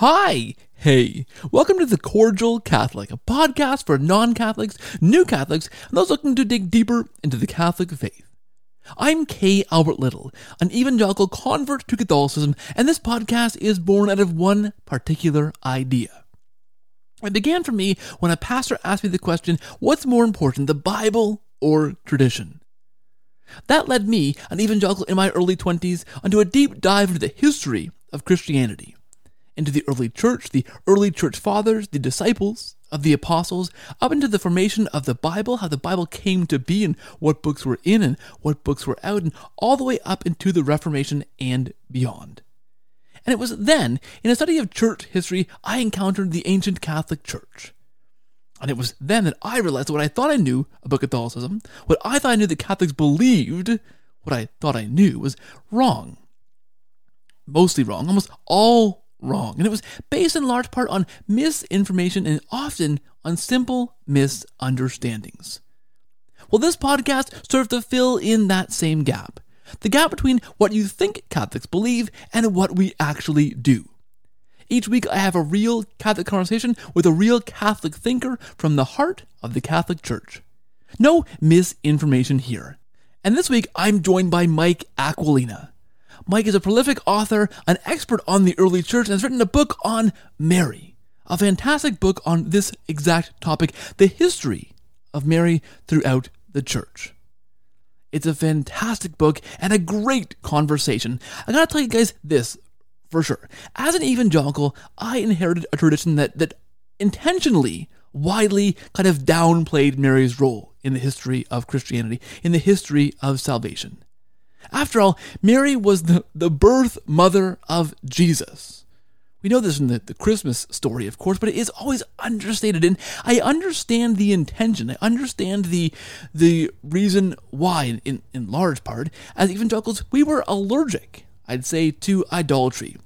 Hi! Hey! Welcome to The Cordial Catholic, a podcast for non-Catholics, new Catholics, and those looking to dig deeper into the Catholic faith. I'm K. Albert Little, an evangelical convert to Catholicism, and this podcast is born out of one particular idea. It began for me when a pastor asked me the question, what's more important, the Bible or tradition? That led me, an evangelical in my early 20s, onto a deep dive into the history of Christianity, into the early church, the early church fathers, the disciples of the apostles, up into the formation of the Bible, how the Bible came to be and what books were in and what books were out, and all the way up into the Reformation and beyond. And it was then, in a study of church history, I encountered the ancient Catholic Church. And it was then that I realized that what I thought I knew about Catholicism, what I thought I knew that Catholics believed, what I thought I knew was wrong. Mostly wrong, almost all wrong. And it was based in large part on misinformation and often on simple misunderstandings. Well, this podcast served to fill in that same gap. The gap between what you think Catholics believe and what we actually do. Each week I have a real Catholic conversation with a real Catholic thinker from the heart of the Catholic Church. No misinformation here. And this week I'm joined by Mike Aquilina. Mike is a prolific author, an expert on the early church, and has written a book on Mary. A fantastic book on this exact topic, the history of Mary throughout the church. It's a fantastic book and a great conversation. I gotta tell you guys this for sure. As an evangelical, I inherited a tradition that intentionally, widely kind of downplayed Mary's role in the history of Christianity, in the history of salvation. After all, Mary was the birth mother of Jesus. We know this from the Christmas story, of course, but it is always understated. And I understand the intention. I understand the reason why, in large part. As evangelicals, we were allergic, I'd say, to idolatry.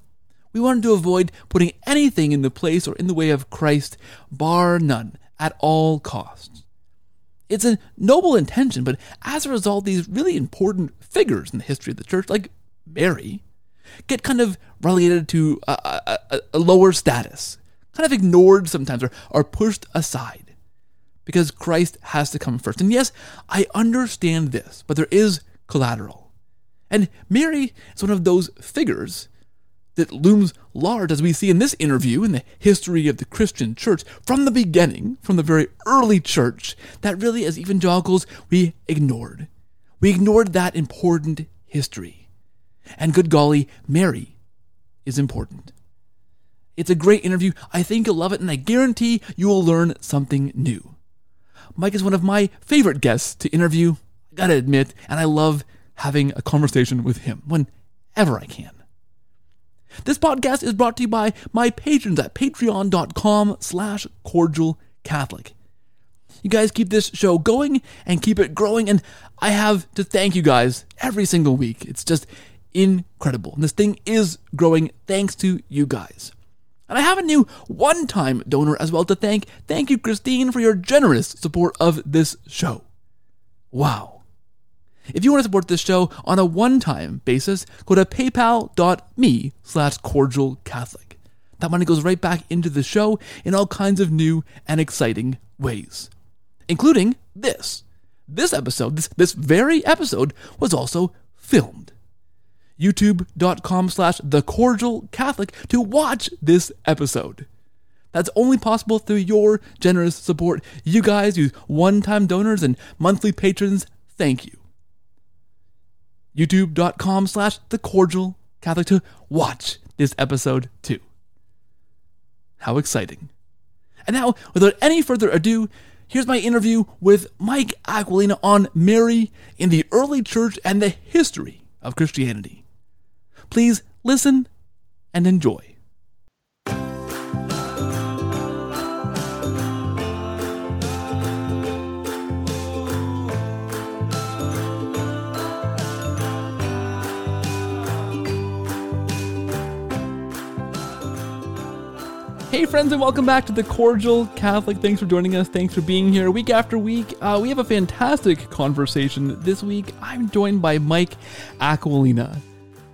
We wanted to avoid putting anything in the place or in the way of Christ, bar none, at all costs. It's a noble intention, but as a result, these really important figures in the history of the church, like Mary, get kind of relegated to a lower status, kind of ignored sometimes or pushed aside because Christ has to come first. And yes, I understand this, but there is collateral. And Mary is one of those figures that looms large, as we see in this interview, in the history of the Christian church, from the beginning, from the very early church, that really, as evangelicals, we ignored. We ignored that important history. And good golly, Mary is important. It's a great interview. I think you'll love it, and I guarantee you will learn something new. Mike is one of my favorite guests to interview, I gotta admit, and I love having a conversation with him whenever I can. This podcast is brought to you by my patrons at patreon.com/cordialcatholic. You guys keep this show going and keep it growing, and I have to thank you guys every single week. It's just incredible. And this thing is growing thanks to you guys. And I have a new one-time donor as well to thank. Thank you, Christine, for your generous support of this show. Wow. If you want to support this show on a one-time basis, go to paypal.me/cordialcatholic. That money goes right back into the show in all kinds of new and exciting ways, including this. This episode, this very episode, was also filmed. YouTube.com/TheCordialCatholic to watch this episode. That's only possible through your generous support. You guys, you one-time donors and monthly patrons, thank you. YouTube.com/TheCordialCatholic to watch this episode too. How exciting. And now, without any further ado, here's my interview with Mike Aquilina on Mary in the early church and the history of Christianity. Please listen and enjoy. Hey friends, and welcome back to The Cordial Catholic. Thanks for joining us. Thanks for being here week after week. We have a fantastic conversation this week. I'm joined by Mike Aquilina.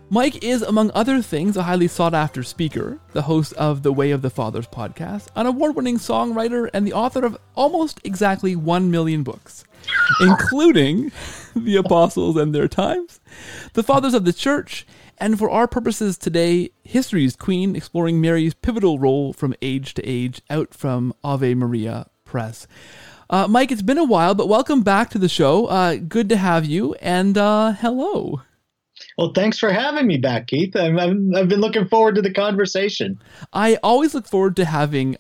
Mike is, among other things, a highly sought-after speaker, the host of the Way of the Fathers podcast, an award-winning songwriter, and the author of almost exactly 1 million books, including The Apostles and Their Times, The Fathers of the Church, and for our purposes today, History's Queen, exploring Mary's pivotal role from age to age, out from Ave Maria Press. Mike, it's been a while, but welcome back to the show. Good to have you, and hello. Well, thanks for having me back, Keith. I've been looking forward to the conversation. I always look forward to having,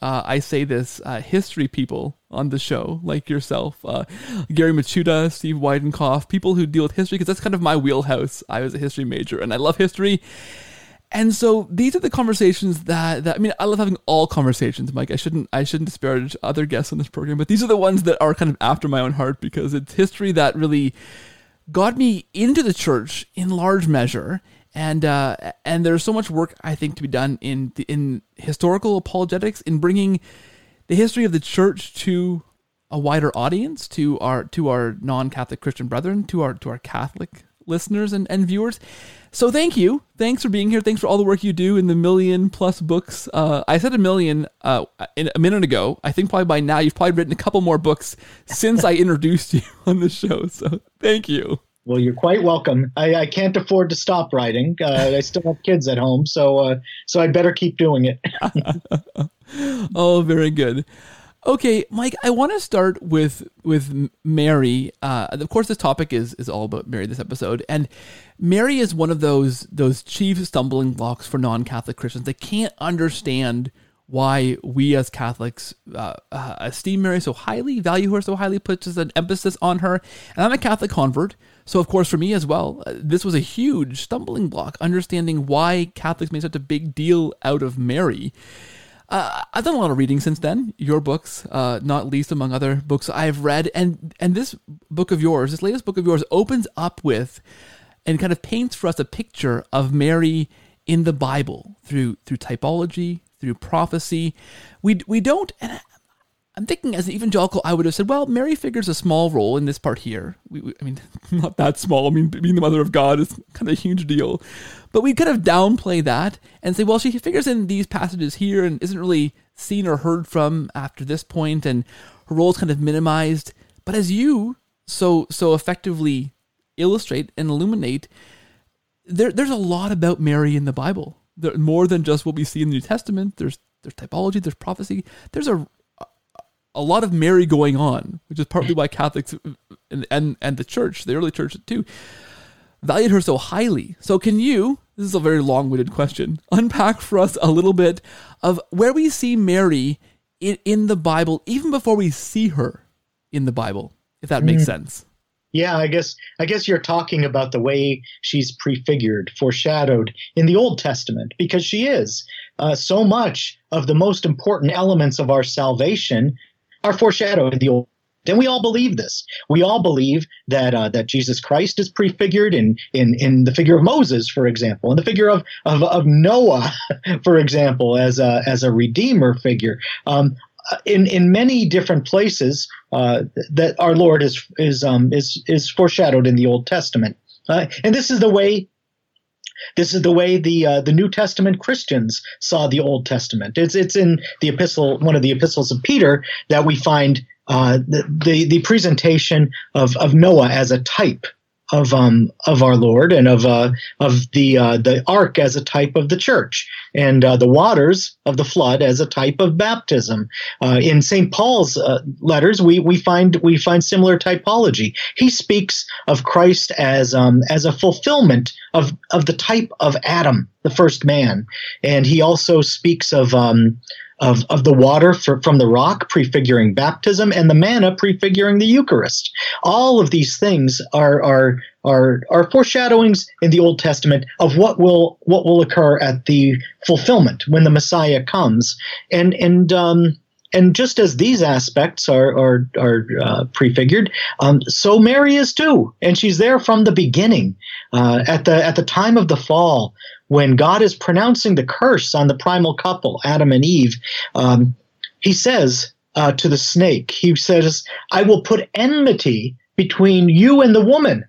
history people on the show, like yourself, Gary Machuda, Steve Weidenkopf, people who deal with history, because that's kind of my wheelhouse. I was a history major, and I love history. And so these are the conversations that I mean, I love having all conversations, Mike. I shouldn't disparage other guests on this program, but these are the ones that are kind of after my own heart, because it's history that really got me into the church in large measure, and there's so much work, I think, to be done in historical apologetics, in bringing the history of the church to a wider audience, to our non-Catholic Christian brethren, to our Catholic listeners and viewers. So thank you. Thanks for being here. Thanks for all the work you do in the 1 million+ books. I said 1 million a minute ago. I think probably by now you've probably written a couple more books since I introduced you on the show. So thank you. Well, you're quite welcome. I can't afford to stop writing. I still have kids at home, so I better keep doing it. Oh, very good. Okay, Mike, I want to start with Mary. Of course, this topic is all about Mary this episode. And Mary is one of those chief stumbling blocks for non-Catholic Christians. They can't understand why we as Catholics esteem Mary so highly, value her so highly, puts an emphasis on her. And I'm a Catholic convert, so of course for me as well, this was a huge stumbling block, understanding why Catholics made such a big deal out of Mary. I've done a lot of reading since then, your books, not least among other books I've read. And this book of yours, this latest book of yours, opens up with and kind of paints for us a picture of Mary in the Bible through typology, through prophecy. We don't, and I'm thinking as an evangelical, I would have said, well, Mary figures a small role in this part here. I mean, not that small. I mean, being the mother of God is kind of a huge deal. But we kind of downplay that and say, well, she figures in these passages here and isn't really seen or heard from after this point, and her role is kind of minimized. But as you so effectively illustrate and illuminate, there's a lot about Mary in the Bible. There, more than just what we see in the New Testament. There's typology, there's prophecy. There's a lot of Mary going on, which is partly why Catholics and the church, the early church too, valued her so highly. So can you, this is a very long-winded question, unpack for us a little bit of where we see Mary in the Bible, even before we see her in the Bible, if that makes sense? Yeah, I guess you're talking about the way she's prefigured, foreshadowed in the Old Testament, because she is. So much of the most important elements of our salvation are foreshadowed in the Old Testament. And we all believe this. We all believe that Jesus Christ is prefigured in the figure of Moses, for example, in the figure of Noah, for example, as a redeemer figure. In many different places, that our Lord is foreshadowed in the Old Testament, and this is the way. This is the way the New Testament Christians saw the Old Testament. It's in the epistle, one of the epistles of Peter, that we find the presentation of Noah as a type of our Lord, and of the ark as a type of the church, and the waters of the flood as a type of baptism. In St. Paul's letters, we find similar typology. He speaks of Christ as a fulfillment of the type of Adam, the first man, and he also speaks of the water from the rock, prefiguring baptism, and the manna prefiguring the Eucharist. All of these things are foreshadowings in the Old Testament of what will occur at the fulfillment when the Messiah comes. And just as these aspects are prefigured, so Mary is too, and she's there from the beginning, at the time of the fall. When God is pronouncing the curse on the primal couple, Adam and Eve, he says to the snake, he says, "I will put enmity between you and the woman,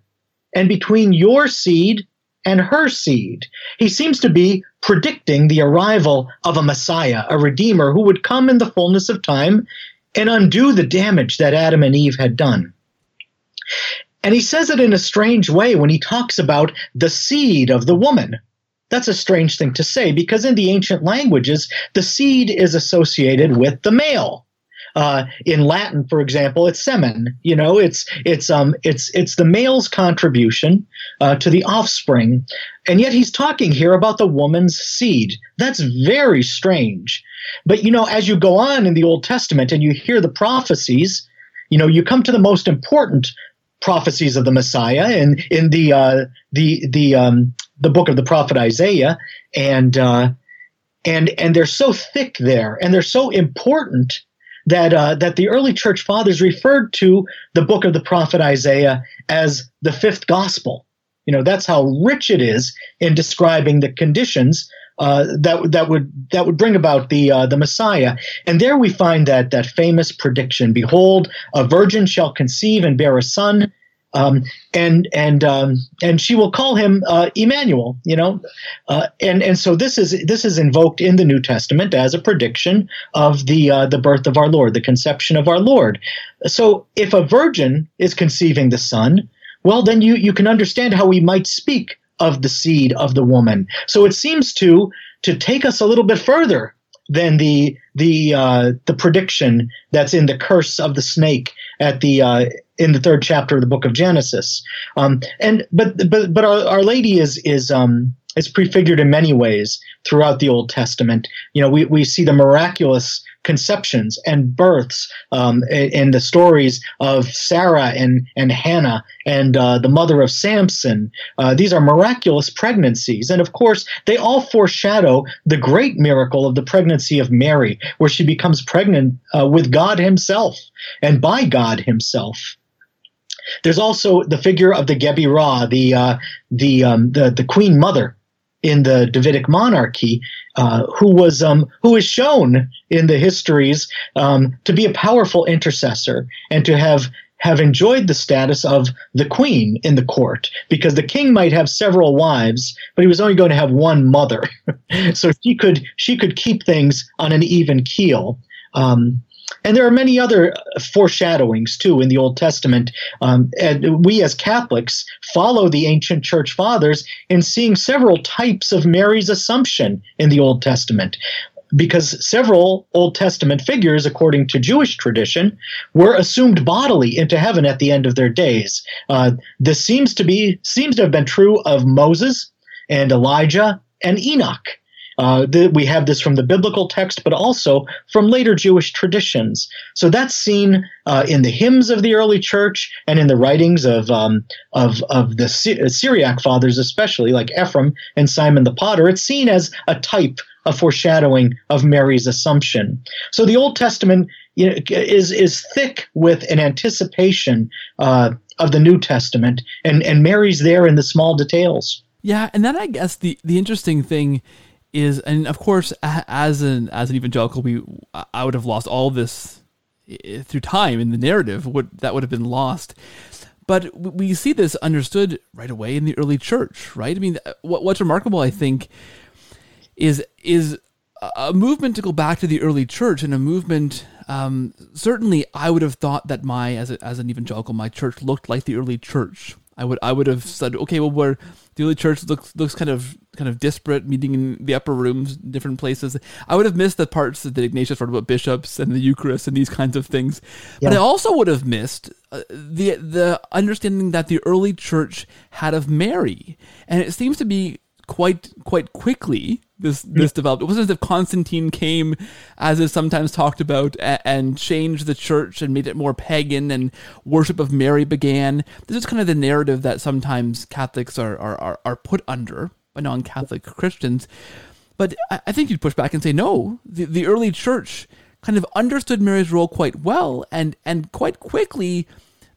and between your seed and her seed. He seems to be predicting the arrival of a Messiah, a Redeemer, who would come in the fullness of time and undo the damage that Adam and Eve had done. And he says it in a strange way when he talks about the seed of the woman. That's a strange thing to say, because in the ancient languages, the seed is associated with the male. In Latin, for example, it's semen. You know, it's the male's contribution to the offspring, and yet he's talking here about the woman's seed. That's very strange. But you know, as you go on in the Old Testament and you hear the prophecies, you know, you come to the most important prophecies of the Messiah, and in the book of the prophet Isaiah, and they're so thick there, and they're so important that the early church fathers referred to the book of the prophet Isaiah as the fifth gospel. You know, that's how rich it is in describing the conditions that would bring about the Messiah. And there we find that famous prediction: "Behold, a virgin shall conceive and bear a son, and she will call him Emmanuel." You know, and so this is invoked in the New Testament as a prediction of the birth of our Lord, the conception of our Lord. So if a virgin is conceiving the Son, well, then you can understand how we might speak of the seed of the woman. So it seems to take us a little bit further than the prediction that's in the curse of the snake at in the third chapter of the book of Genesis, but Our Lady is prefigured in many ways throughout the Old Testament. You know, we see the miraculous conceptions and births in the stories of Sarah and Hannah and the mother of Samson. These are miraculous pregnancies, and of course, they all foreshadow the great miracle of the pregnancy of Mary, where she becomes pregnant with God Himself and by God Himself. There's also the figure of the Gebirah, the Queen Mother in the Davidic monarchy, who is shown in the histories to be a powerful intercessor and to have enjoyed the status of the queen in the court, because the king might have several wives, but he was only going to have one mother, so she could keep things on an even keel. And there are many other foreshadowings, too, in the Old Testament. And we as Catholics follow the ancient church fathers in seeing several types of Mary's assumption in the Old Testament, because several Old Testament figures, according to Jewish tradition, were assumed bodily into heaven at the end of their days. This seems to have been true of Moses and Elijah and Enoch. We have this from the biblical text, but also from later Jewish traditions. So that's seen in the hymns of the early church and in the writings of the Syriac fathers, especially like Ephrem and Simon the Potter. It's seen as a type of foreshadowing of Mary's assumption. So the Old Testament, you know, is thick with an anticipation of the New Testament, and Mary's there in the small details. Yeah, and then I guess the interesting thing is, and of course, as an evangelical, I would have lost all this through time in the narrative. That would have been lost, but we see this understood right away in the early church, right? I mean, what's remarkable, I think, is a movement to go back to the early church, and a movement. Certainly, I would have thought that as an evangelical, my church looked like the early church. I would have said, okay, well, where the early church looks kind of disparate, meeting in the upper rooms, different places. I would have missed the parts that Ignatius wrote about bishops and the Eucharist and these kinds of things. Yeah. But I also would have missed the understanding that the early church had of Mary, and it seems to be quite quickly this developed. It wasn't as if Constantine came, as is sometimes talked about, and changed the church and made it more pagan, and worship of Mary began. This is kind of the narrative that sometimes Catholics are put under by non-Catholic Christians. But I think you'd push back and say, no, the early church kind of understood Mary's role quite well, and quite quickly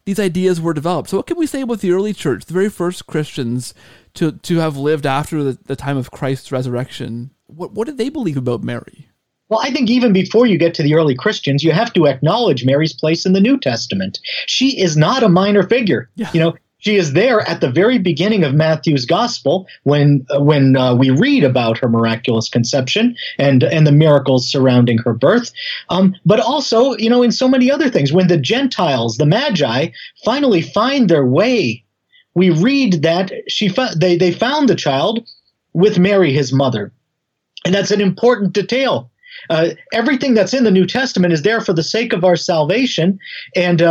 these ideas were developed. So what can we say about the early church, the very first Christians to have lived after the time of Christ's resurrection? What did they believe about Mary? Well, I think even before you get to the early Christians, you have to acknowledge Mary's place in the New Testament. She is not a minor figure. Yeah. You know, She is there at the very beginning of Matthew's gospel when we read about her miraculous conception and the miracles surrounding her birth. But also, you know, in so many other things, when the Gentiles, the Magi, finally find their way, we read that they found the child with Mary, his mother. And that's an important detail. Everything that's in the New Testament is there for the sake of our salvation, and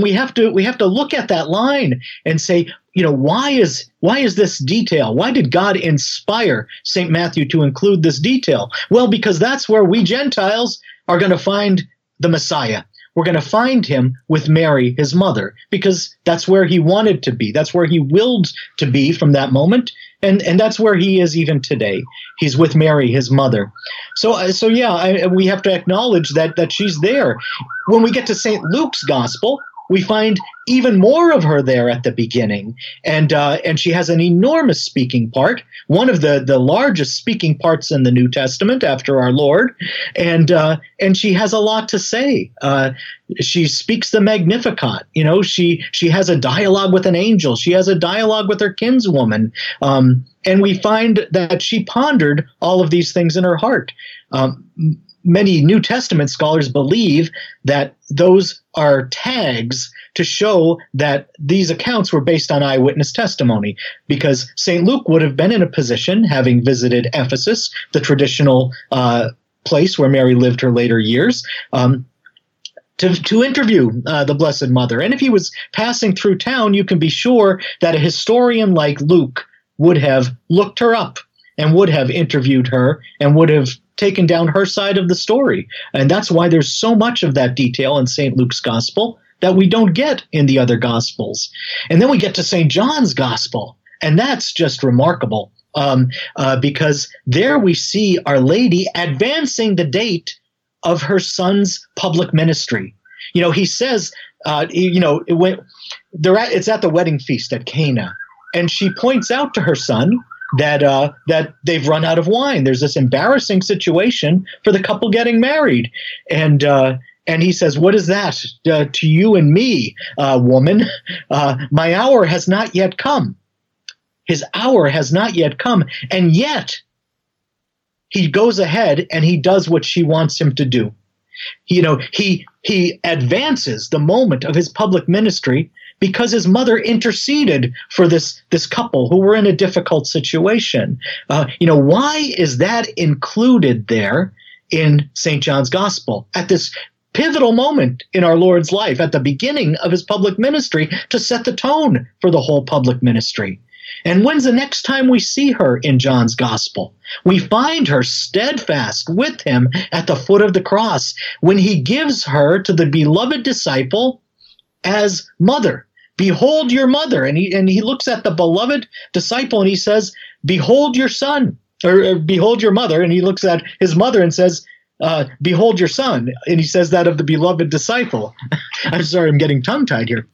we have to look at that line and say, you know, why is this detail? Why did God inspire St. Matthew to include this detail? Well, because that's where we Gentiles are going to find the Messiah. We're going to find him with Mary, his mother, because that's where he wanted to be. That's where he willed to be from that moment. And that's where he is even today. He's with Mary, his mother. So we have to acknowledge that she's there. When we get to St. Luke's gospel, we find even more of her there at the beginning. And she has an enormous speaking part, one of the largest speaking parts in the New Testament after our Lord. And she has a lot to say. She speaks the Magnificat. You know, she has a dialogue with an angel. She has a dialogue with her kinswoman. And we find that she pondered all of these things in her heart. Many New Testament scholars believe that those are tags to show that these accounts were based on eyewitness testimony, because St. Luke would have been in a position, having visited Ephesus, the traditional place where Mary lived her later years, to interview the Blessed Mother. And if he was passing through town, you can be sure that a historian like Luke would have looked her up and would have interviewed her and would have taken down her side of the story. And that's why there's so much of that detail in St. Luke's gospel that we don't get in the other gospels. And then we get to St. John's gospel, and that's just remarkable because there we see Our Lady advancing the date of her son's public ministry. You know, he says, it's at the wedding feast at Cana, and she points out to her son that they've run out of wine. There's this embarrassing situation for the couple getting married. And he says, "What is that to you and me, woman? My hour has not yet come." His hour has not yet come. And yet he goes ahead and he does what she wants him to do. You know, he advances the moment of his public ministry because his mother interceded for this couple who were in a difficult situation. Why is that included there in St. John's Gospel at this pivotal moment in our Lord's life, at the beginning of his public ministry, to set the tone for the whole public ministry? And when's the next time we see her in John's gospel? We find her steadfast with him at the foot of the cross when he gives her to the beloved disciple as mother. "Behold your mother." And he looks at the beloved disciple and he says, "Behold your son," or "Behold your mother." And he looks at his mother and says, "Behold your son." And he says that of the beloved disciple. I'm sorry, I'm getting tongue-tied here.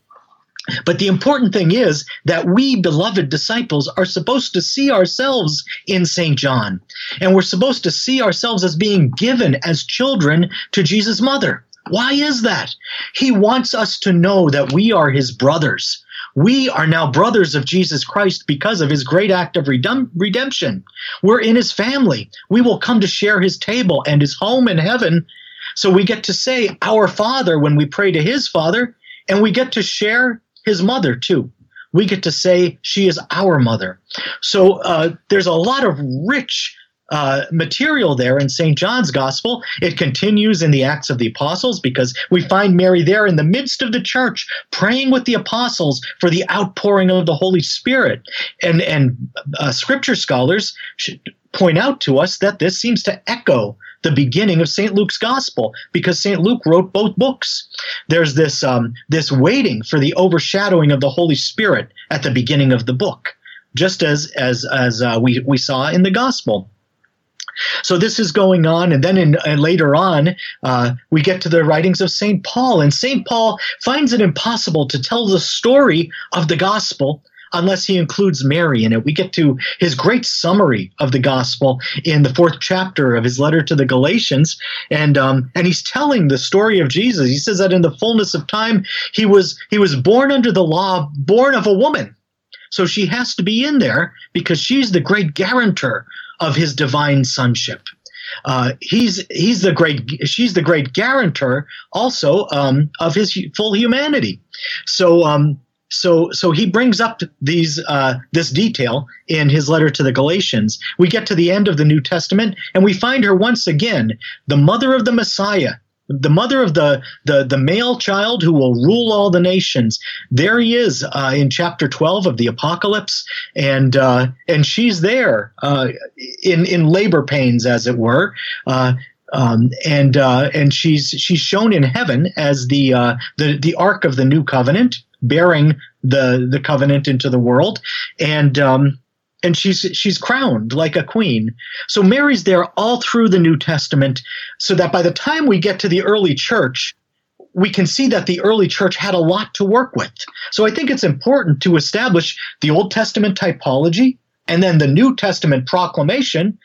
But the important thing is that we beloved disciples are supposed to see ourselves in St. John, and we're supposed to see ourselves as being given as children to Jesus' mother. Why is that? He wants us to know that we are his brothers. We are now brothers of Jesus Christ because of his great act of redemption. We're in his family. We will come to share his table and his home in heaven. So we get to say "Our Father" when we pray to his Father, and we get to share his mother too. We get to say she is our mother. So there's a lot of rich material there in St. John's Gospel. It continues in the Acts of the Apostles because we find Mary there in the midst of the church praying with the apostles for the outpouring of the Holy Spirit. And scripture scholars should point out to us that this seems to echo the beginning of St. Luke's Gospel, because St. Luke wrote both books. There's this waiting for the overshadowing of the Holy Spirit at the beginning of the book, just as we saw in the Gospel. So this is going on, and then later on, we get to the writings of St. Paul, and St. Paul finds it impossible to tell the story of the Gospel unless he includes Mary in it. We get to his great summary of the gospel in the 4th chapter of his letter to the Galatians, and he's telling the story of Jesus. He says that in the fullness of time he was born under the law, born of a woman. So she has to be in there because she's the great guarantor of his divine sonship. She's the great guarantor also of his full humanity. So he brings up this detail in his letter to the Galatians. We get to the end of the New Testament, and we find her once again, the mother of the Messiah, the mother of the male child who will rule all the nations. There he is in chapter 12 of the Apocalypse, and she's there in labor pains, as it were. And she's shown in heaven as the Ark of the New Covenant, bearing the covenant into the world, and she's crowned like a queen. So Mary's there all through the New Testament, so that by the time we get to the early church, we can see that the early church had a lot to work with. So I think it's important to establish the Old Testament typology and then the New Testament proclamation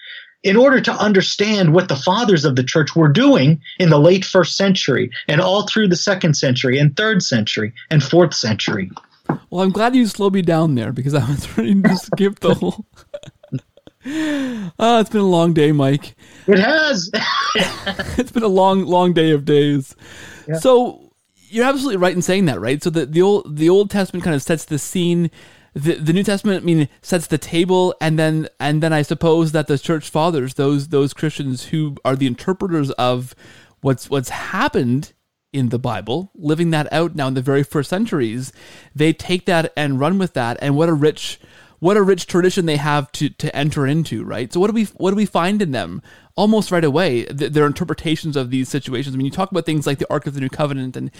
in order to understand what the fathers of the church were doing in the late 1st century and all through the 2nd century and 3rd century and 4th century. Well, I'm glad you slowed me down there because I was ready to skip the whole... It's been a long day, Mike. It has. It's been a long, long day of days. Yeah. So you're absolutely right in saying that, right? So the Old Testament kind of sets the scene. The New Testament, I mean, sets the table, and then I suppose that the church fathers, those Christians who are the interpreters of what's happened in the Bible, living that out now in the very 1st centuries, they take that and run with that, and what a rich tradition they have to enter into, right? So what do we find in them almost right away? Their interpretations of these situations. I mean, you talk about things like the Ark of the New Covenant and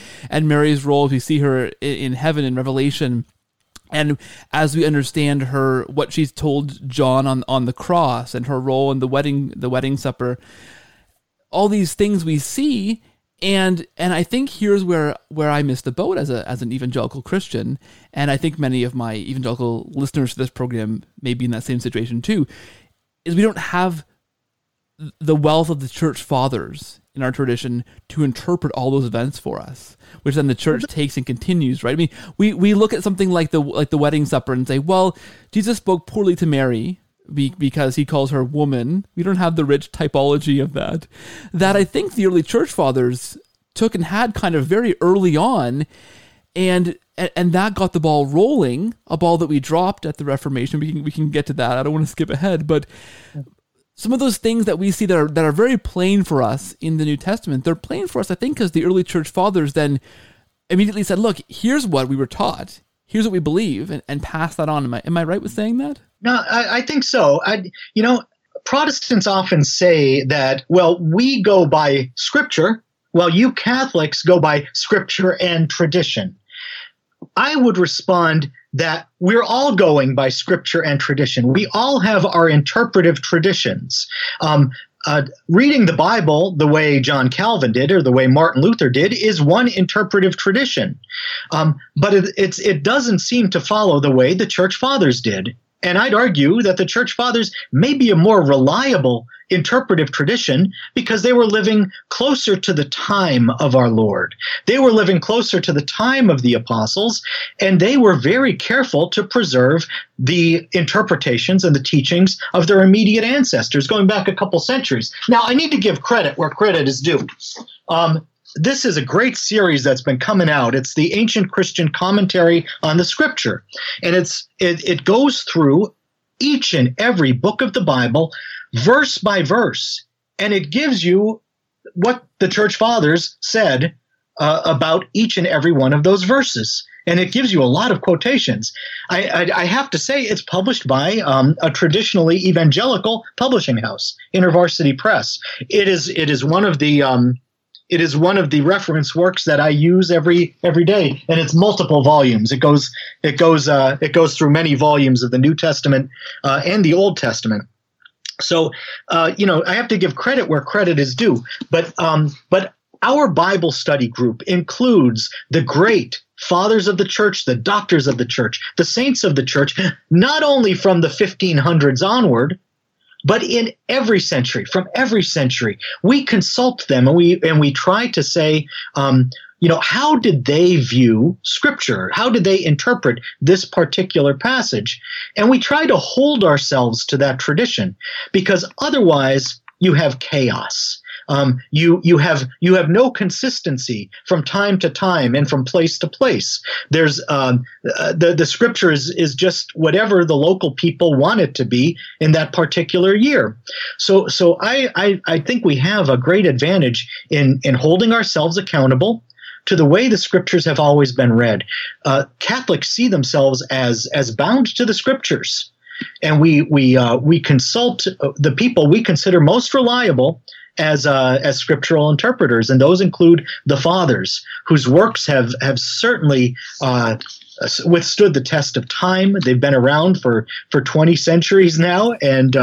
Mary's role. We see her in heaven in Revelation. And as we understand her, what she's told John on the cross and her role in the wedding supper, all these things we see, and I think here's where I missed the boat as an evangelical Christian, and I think many of my evangelical listeners to this program may be in that same situation too, is we don't have the wealth of the church fathers in our tradition to interpret all those events for us, which then the church takes and continues, right? I mean, we look at something like the wedding supper and say, well, Jesus spoke poorly to Mary because he calls her woman. We don't have the rich typology of that I think the early church fathers took and had kind of very early on, and that got the ball rolling, a ball that we dropped at the Reformation. We can get to that. I don't want to skip ahead, but some of those things that we see that are very plain for us in the New Testament, they're plain for us, I think, because the early church fathers then immediately said, look, here's what we were taught, here's what we believe, and pass that on. Am I right with saying that? No, I think so. Protestants often say that, well, we go by Scripture, while you Catholics go by Scripture and tradition. I would respond that we're all going by Scripture and tradition. We all have our interpretive traditions. Reading the Bible the way John Calvin did or the way Martin Luther did is one interpretive tradition. But it doesn't seem to follow the way the Church Fathers did. And I'd argue that the Church Fathers may be a more reliable interpretive tradition because they were living closer to the time of our Lord. They were living closer to the time of the apostles, and they were very careful to preserve the interpretations and the teachings of their immediate ancestors, going back a couple centuries. Now, I need to give credit where credit is due. This is a great series that's been coming out. It's the Ancient Christian Commentary on the Scripture, and it goes through each and every book of the Bible, verse by verse, and it gives you what the Church Fathers said about each and every one of those verses. And it gives you a lot of quotations. I have to say it's published by a traditionally evangelical publishing house, InterVarsity Press. It is one of the reference works that I use every day, and it's multiple volumes. It goes through many volumes of the New Testament and the Old Testament. So, I have to give credit where credit is due. But Our Bible study group includes the great Fathers of the Church, the Doctors of the Church, the Saints of the Church, not only from the 1500s onward, but in every century, from every century. We consult them, and we try to say, how did they view Scripture? How did they interpret this particular passage? And we try to hold ourselves to that tradition, because otherwise you have chaos. You have no consistency from time to time and from place to place. There's the Scripture is just whatever the local people want it to be in that particular year. So I think we have a great advantage in holding ourselves accountable to the way the Scriptures have always been read. Catholics see themselves as bound to the Scriptures, and we consult the people we consider most reliable as scriptural interpreters, and those include the Fathers, whose works have certainly withstood the test of time. They've been around for 20 centuries now, and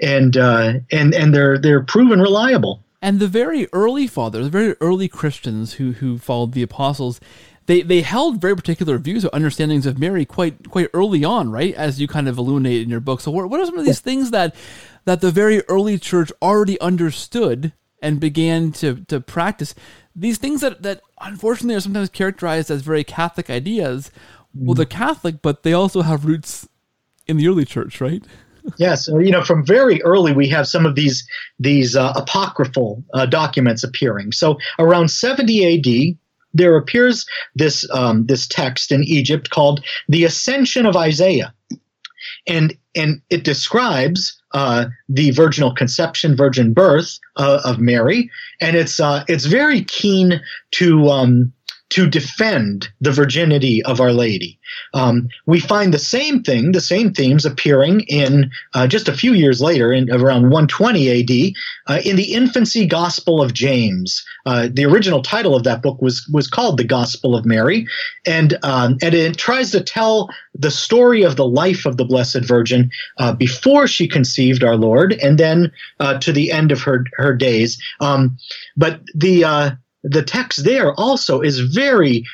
they're proven reliable. And the very early Fathers, the very early Christians who followed the Apostles, they held very particular views or understandings of Mary quite early on, right? As you kind of illuminate in your book. So what are some of these things that the very early church already understood and began to practice? These things that unfortunately are sometimes characterized as very Catholic ideas. Well, they're Catholic, but they also have roots in the early church, right? Yes, from very early we have some of these apocryphal documents appearing. So around 70 AD, there appears this text in Egypt called "The Ascension of Isaiah," and it describes the virginal conception, virgin birth of Mary, and it's very keen to defend the virginity of Our Lady. We find the same themes appearing in just a few years later, in around 120 AD, in the Infancy Gospel of James. The original title of that book was called The Gospel of Mary, and it tries to tell the story of the life of the Blessed Virgin before she conceived our Lord, and then to the end of her days. But the text there also is very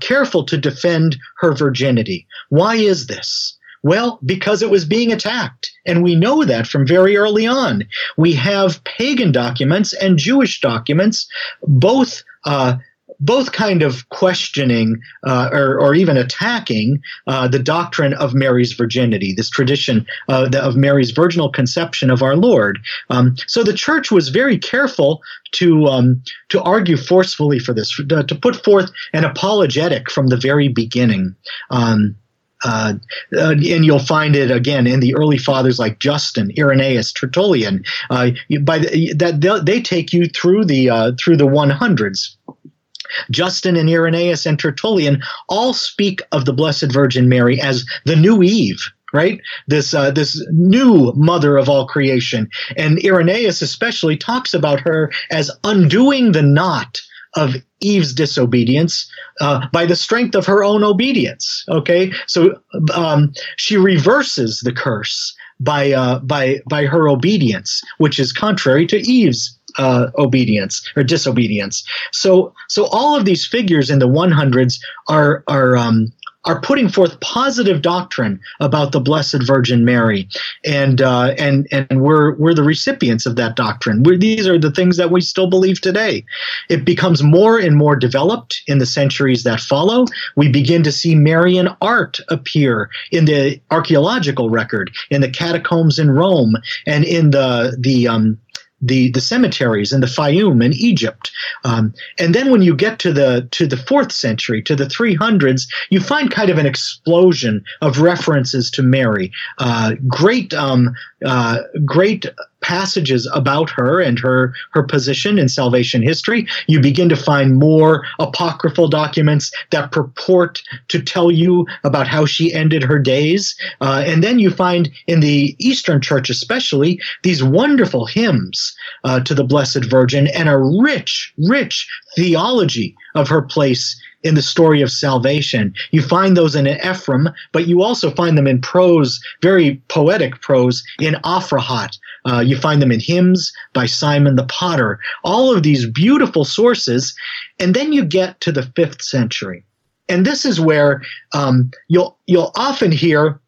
careful to defend her virginity. Why is this? Well, because it was being attacked, and we know that from very early on. We have pagan documents and Jewish documents, both kind of questioning or even attacking the doctrine of Mary's virginity, this tradition of Mary's virginal conception of our Lord. So the church was very careful to argue forcefully for this, to put forth an apologetic from the very beginning. And you'll find it again in the early Fathers like Justin, Irenaeus, Tertullian. They take you through the 100s. Justin and Irenaeus and Tertullian all speak of the Blessed Virgin Mary as the new Eve, right? This new mother of all creation. And Irenaeus especially talks about her as undoing the knot of Eve's disobedience by the strength of her own obedience. Okay, so she reverses the curse by her obedience, which is contrary to Eve's obedience or disobedience. So all of these figures in the 100s are putting forth positive doctrine about the Blessed Virgin Mary, and we're the recipients of that doctrine. These are the things that we still believe today. It becomes more and more developed in the centuries that follow. We begin to see Marian art appear in the archaeological record, in the catacombs in Rome, and in the cemeteries in the Fayum in Egypt, and then when you get to the 4th century, to the 300s, you find kind of an explosion of references to Mary. Great passages about her and her position in salvation history. You begin to find more apocryphal documents that purport to tell you about how she ended her days. And then you find in the Eastern Church especially these wonderful hymns to the Blessed Virgin, and a rich theology of her place in the story of salvation. You find those in Ephraim, but you also find them in prose, very poetic prose, in Aphrahat. You find them in hymns by Simon the Potter, all of these beautiful sources. And then you get to the 5th century. And this is where you'll often hear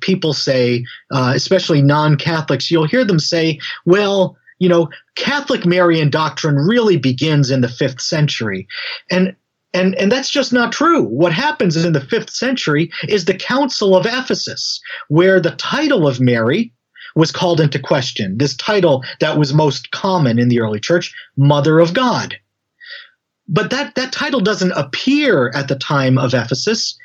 people say, especially non-Catholics, you'll hear them say, well, you know, Catholic Marian doctrine really begins in the 5th century. And that's just not true. What happens is in the 5th century is the Council of Ephesus, where the title of Mary was called into question. This title that was most common in the early church, Mother of God. But that title doesn't appear at the time of Ephesus.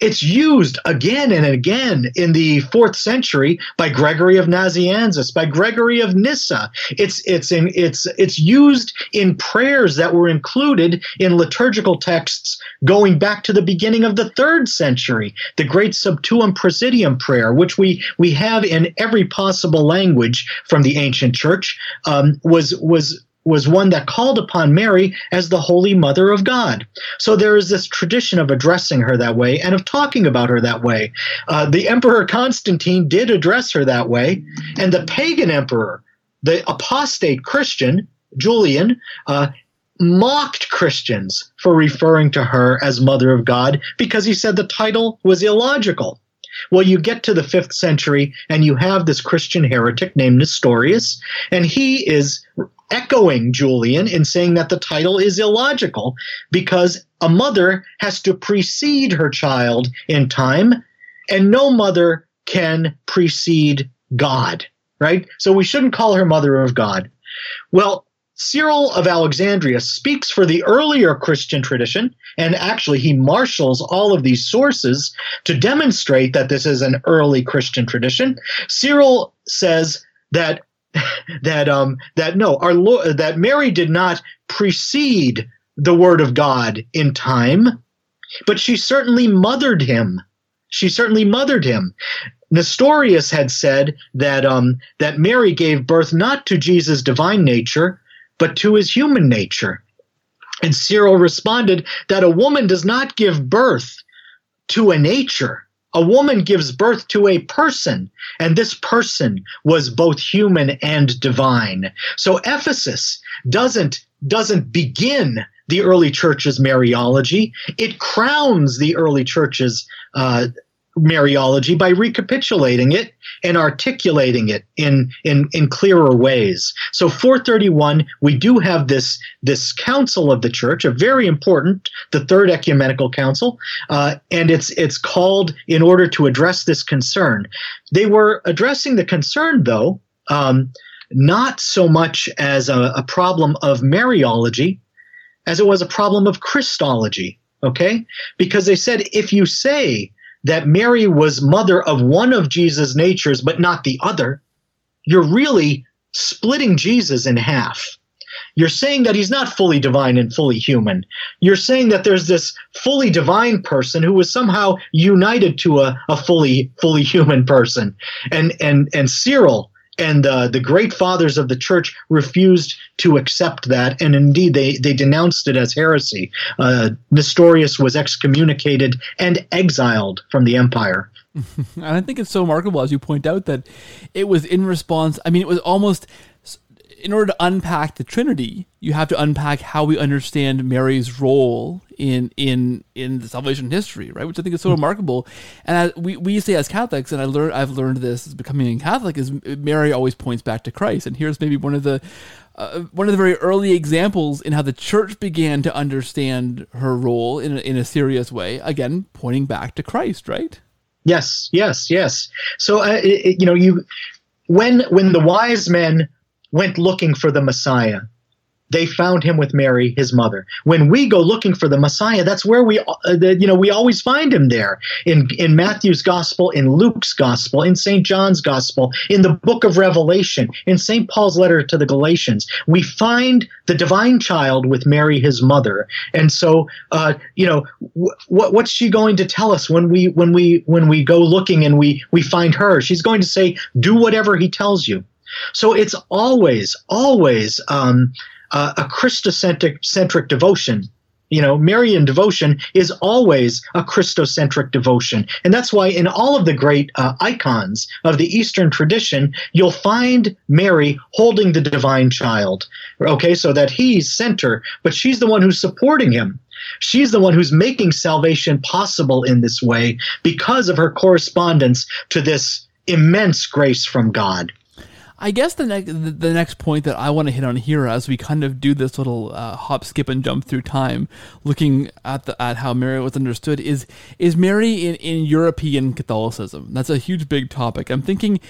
It's used again and again in the 4th century by Gregory of Nazianzus, by Gregory of Nyssa. It's used in prayers that were included in liturgical texts going back to the beginning of the 3rd century, the great Subtuum Presidium prayer, which we have in every possible language from the ancient church, was one that called upon Mary as the Holy Mother of God. So there is this tradition of addressing her that way and of talking about her that way. The Emperor Constantine did address her that way, and the pagan emperor, the apostate Christian, Julian, mocked Christians for referring to her as Mother of God because he said the title was illogical. Well, you get to the 5th century, and you have this Christian heretic named Nestorius, and he is echoing Julian in saying that the title is illogical because a mother has to precede her child in time, and no mother can precede God, right? So we shouldn't call her Mother of God. Well, Cyril of Alexandria speaks for the earlier Christian tradition, and actually he marshals all of these sources to demonstrate that this is an early Christian tradition. Cyril says that Mary did not precede the Word of God in time, but she certainly mothered him. She certainly mothered him. Nestorius had said that Mary gave birth not to Jesus' divine nature, but to his human nature. And Cyril responded that a woman does not give birth to a nature. A woman gives birth to a person, and this person was both human and divine. So Ephesus doesn't begin the early church's Mariology. It crowns the early church's Mariology by recapitulating it and articulating it in clearer ways. So 431, we do have this council of the church, a very important, the Third Ecumenical Council, and it's called in order to address this concern. They were addressing the concern, though, not so much as a problem of Mariology as it was a problem of Christology, okay? Because they said, if you say that Mary was mother of one of Jesus' natures, but not the other, you're really splitting Jesus in half. You're saying that he's not fully divine and fully human. You're saying that there's this fully divine person who was somehow united to a fully human person. And Cyril and the great fathers of the church refused to accept that, and indeed they denounced it as heresy. Nestorius was excommunicated and exiled from the empire. And I think it's so remarkable, as you point out, that it was in response. I mean, it was almost, in order to unpack the Trinity, you have to unpack how we understand Mary's role in the salvation history, right? Which I think is so remarkable. And we say as Catholics, and I've learned this as becoming a Catholic, is Mary always points back to Christ. And here's maybe one of the very early examples in how the church began to understand her role in a serious way. Again, pointing back to Christ, right? Yes, yes, yes. So when the wise men went looking for the Messiah, they found him with Mary, his mother. When we go looking for the Messiah, that's where we always find him there. In Matthew's Gospel, in Luke's Gospel, in St. John's Gospel, in the book of Revelation, in St. Paul's letter to the Galatians, we find the divine child with Mary, his mother. And so, what's she going to tell us when we go looking and we find her? She's going to say, "Do whatever he tells you." So it's always a Christocentric devotion. You know, Marian devotion is always a Christocentric devotion. And that's why in all of the great icons of the Eastern tradition, you'll find Mary holding the divine child, okay, so that he's center, but she's the one who's supporting him. She's the one who's making salvation possible in this way because of her correspondence to this immense grace from God. I guess the next point that I want to hit on here, as we kind of do this little hop, skip, and jump through time, looking at how Mary was understood, is Mary in European Catholicism? That's a huge, big topic. I'm thinking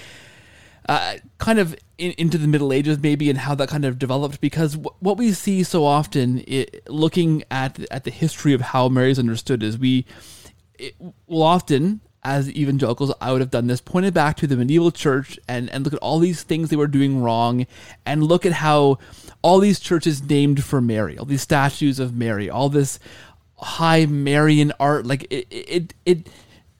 kind of into the Middle Ages maybe, and how that kind of developed, because what we see so often, looking at the history of how Mary's understood, is we'll often, as evangelicals, I would have done this, pointed back to the medieval church and look at all these things they were doing wrong, and look at how all these churches named for Mary, all these statues of Mary, all this high Marian art. Like it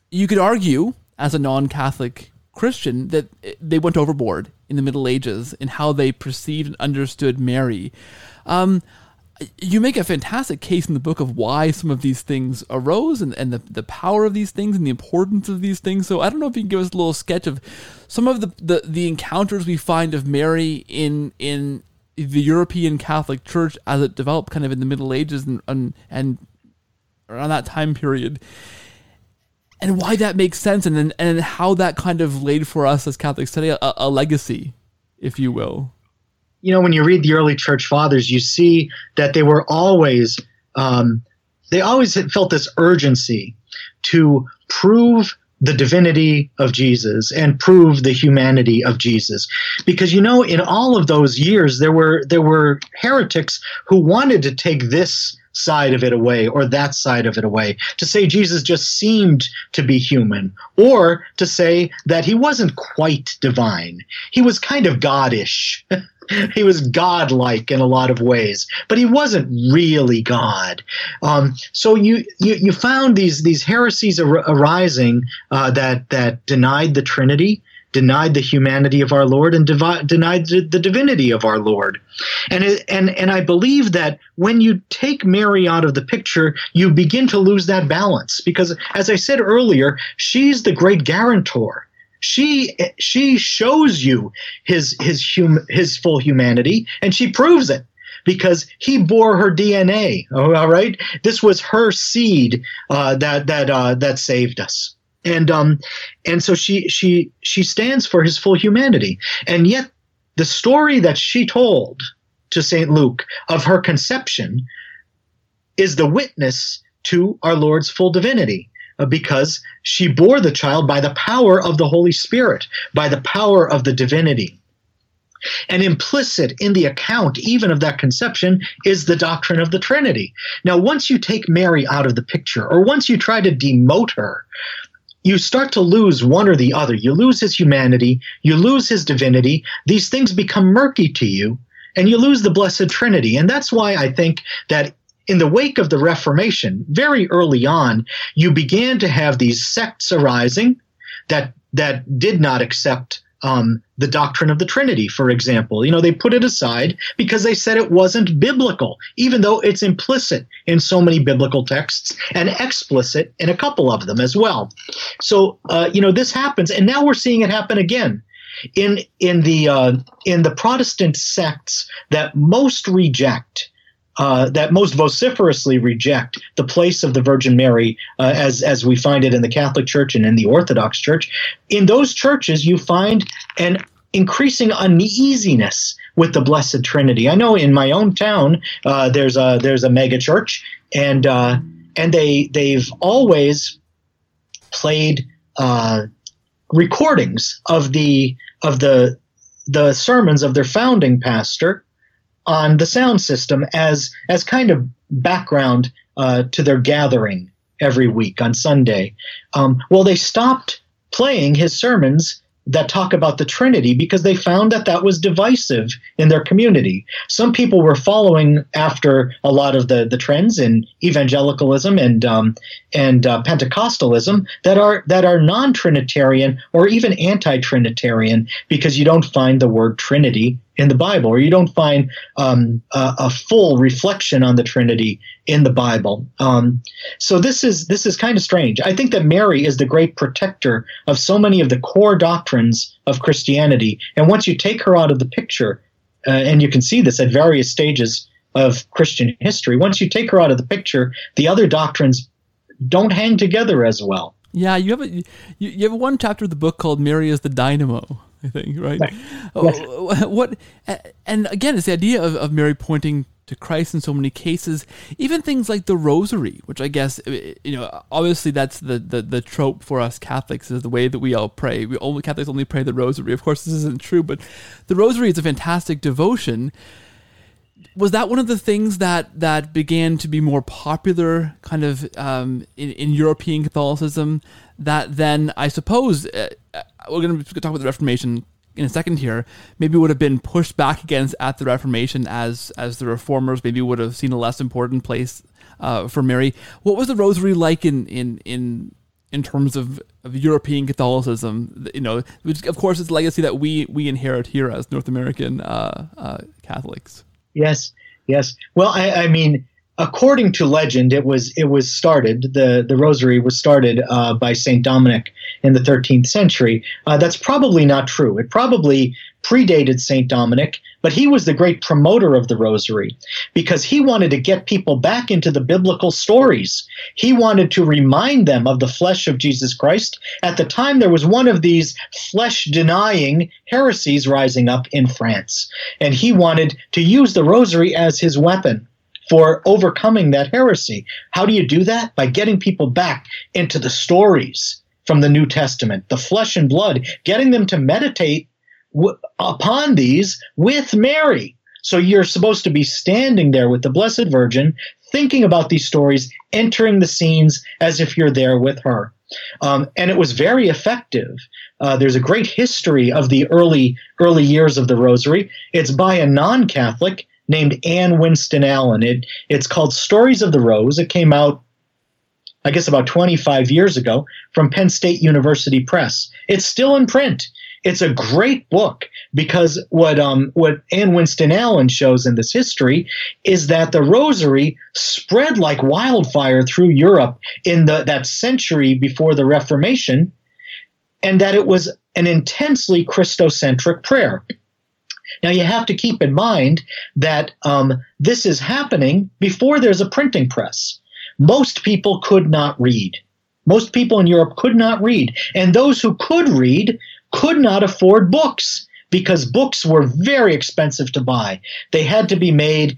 you could argue as a non-Catholic Christian that they went overboard in the Middle Ages in how they perceived and understood Mary. You make a fantastic case in the book of why some of these things arose and the power of these things and the importance of these things. So I don't know if you can give us a little sketch of some of the encounters we find of Mary in the European Catholic Church as it developed kind of in the Middle Ages and around that time period, and why that makes sense and how that kind of laid for us as Catholics today a legacy, if you will. You know, when you read the early church fathers, you see that they were always they always felt this urgency to prove the divinity of Jesus and prove the humanity of Jesus. Because, you know, in all of those years, there were heretics who wanted to take this side of it away or that side of it away, to say Jesus just seemed to be human, or to say that he wasn't quite divine. He was kind of God-ish. He was godlike in a lot of ways, but he wasn't really God. So you found these heresies arising that denied the Trinity, denied the humanity of our Lord, and denied the divinity of our Lord. And I believe that when you take Mary out of the picture, you begin to lose that balance, because, as I said earlier, she's the great guarantor. She shows you his full humanity, and she proves it because he bore her DNA. All right, this was her seed that saved us, and so she stands for his full humanity. And yet, the story that she told to St. Luke of her conception is the witness to our Lord's full divinity, because she bore the child by the power of the Holy Spirit, by the power of the divinity. And implicit in the account, even of that conception, is the doctrine of the Trinity. Now, once you take Mary out of the picture, or once you try to demote her, you start to lose one or the other. You lose his humanity, you lose his divinity, these things become murky to you, and you lose the Blessed Trinity. And that's why I think that in the wake of the Reformation, very early on, you began to have these sects arising that did not accept the doctrine of the Trinity, for example. You know, they put it aside because they said it wasn't biblical, even though it's implicit in so many biblical texts and explicit in a couple of them as well. So, you know, this happens, and now we're seeing it happen again. In the Protestant sects that most vociferously reject the place of the Virgin Mary as we find it in the Catholic Church and in the Orthodox Church. In those churches, you find an increasing uneasiness with the Blessed Trinity. I know in my own town, there's a mega church, and they've always played recordings of the sermons of their founding pastor on the sound system as kind of background to their gathering every week on Sunday. Well, they stopped playing his sermons that talk about the Trinity because they found that was divisive in their community. Some people were following after a lot of the trends in evangelicalism and Pentecostalism that are non-Trinitarian or even anti-Trinitarian, because you don't find the word Trinity in the Bible, or you don't find a full reflection on the Trinity in the Bible. So this is kind of strange. I think that Mary is the great protector of so many of the core doctrines of Christianity. And once you take her out of the picture, and you can see this at various stages of Christian history, once you take her out of the picture, the other doctrines don't hang together as well. Yeah, you have one chapter of the book called "Mary is the Dynamo," I think, right? Yes. Oh, what? And again, it's the idea of Mary pointing to Christ in so many cases. Even things like the Rosary, which I guess, obviously that's the trope for us Catholics, is the way that we all pray. Catholics only pray the Rosary. Of course, this isn't true, but the Rosary is a fantastic devotion. Was that one of the things that began to be more popular kind of in European Catholicism, that then, I suppose, we're going to talk about the Reformation in a second here, maybe would have been pushed back against at the Reformation as the Reformers maybe would have seen a less important place for Mary. What was the Rosary like in terms of European Catholicism, which of course is a legacy that we inherit here as North American Catholics? Yes. Well, I mean, according to legend, it was started. The Rosary was started by Saint Dominic in the 13th century. That's probably not true. It probably predated Saint Dominic, but he was the great promoter of the Rosary because he wanted to get people back into the biblical stories. He wanted to remind them of the flesh of Jesus Christ. At the time, there was one of these flesh-denying heresies rising up in France, and he wanted to use the Rosary as his weapon for overcoming that heresy. How do you do that? By getting people back into the stories from the New Testament, the flesh and blood, getting them to meditate upon these with Mary. So you're supposed to be standing there with the Blessed Virgin, thinking about these stories, entering the scenes as if you're there with her. And it was very effective. There's a great history of the early years of the Rosary. It's by a non-Catholic named Anne Winston Allen. It's called Stories of the Rose. It came out, I guess, about 25 years ago from Penn State University Press. It's still in print. It's a great book because what Anne Winston Allen shows in this history is that the Rosary spread like wildfire through Europe in that century before the Reformation, and that it was an intensely Christocentric prayer. Now, you have to keep in mind that this is happening before there's a printing press. Most people could not read. Most people in Europe could not read. And those who could read could not afford books because books were very expensive to buy. They had to be made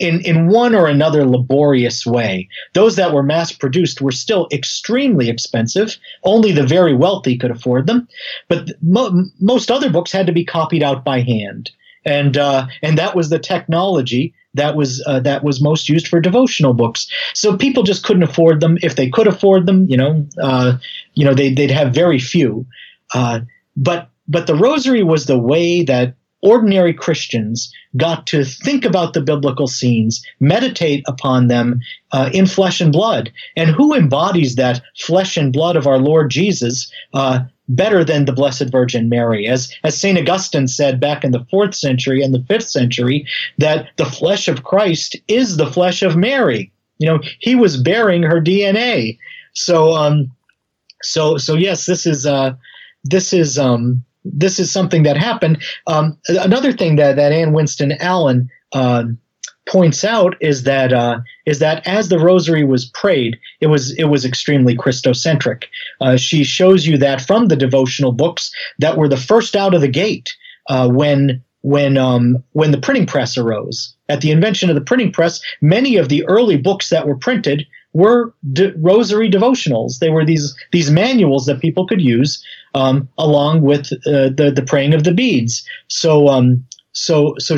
in one or another laborious way. Those that were mass-produced were still extremely expensive. Only the very wealthy could afford them. But most other books had to be copied out by hand. And that was the technology that was most used for devotional books. So people just couldn't afford them. If they could afford them, they'd have very few. But the Rosary was the way that ordinary Christians got to think about the biblical scenes, meditate upon them in flesh and blood. And who embodies that flesh and blood of our Lord Jesus better than the Blessed Virgin Mary? As St. Augustine said back in the 4th century and the 5th century, that the flesh of Christ is the flesh of Mary. He was bearing her DNA. So yes, this is something that happened. Another thing that Anne Winston Allen points out is that as the Rosary was prayed, it was extremely Christocentric. She shows you that from the devotional books that were the first out of the gate when the printing press arose. At the invention of the printing press, many of the early books that were printed were rosary devotionals. They were these manuals that people could use along with the praying of the beads. So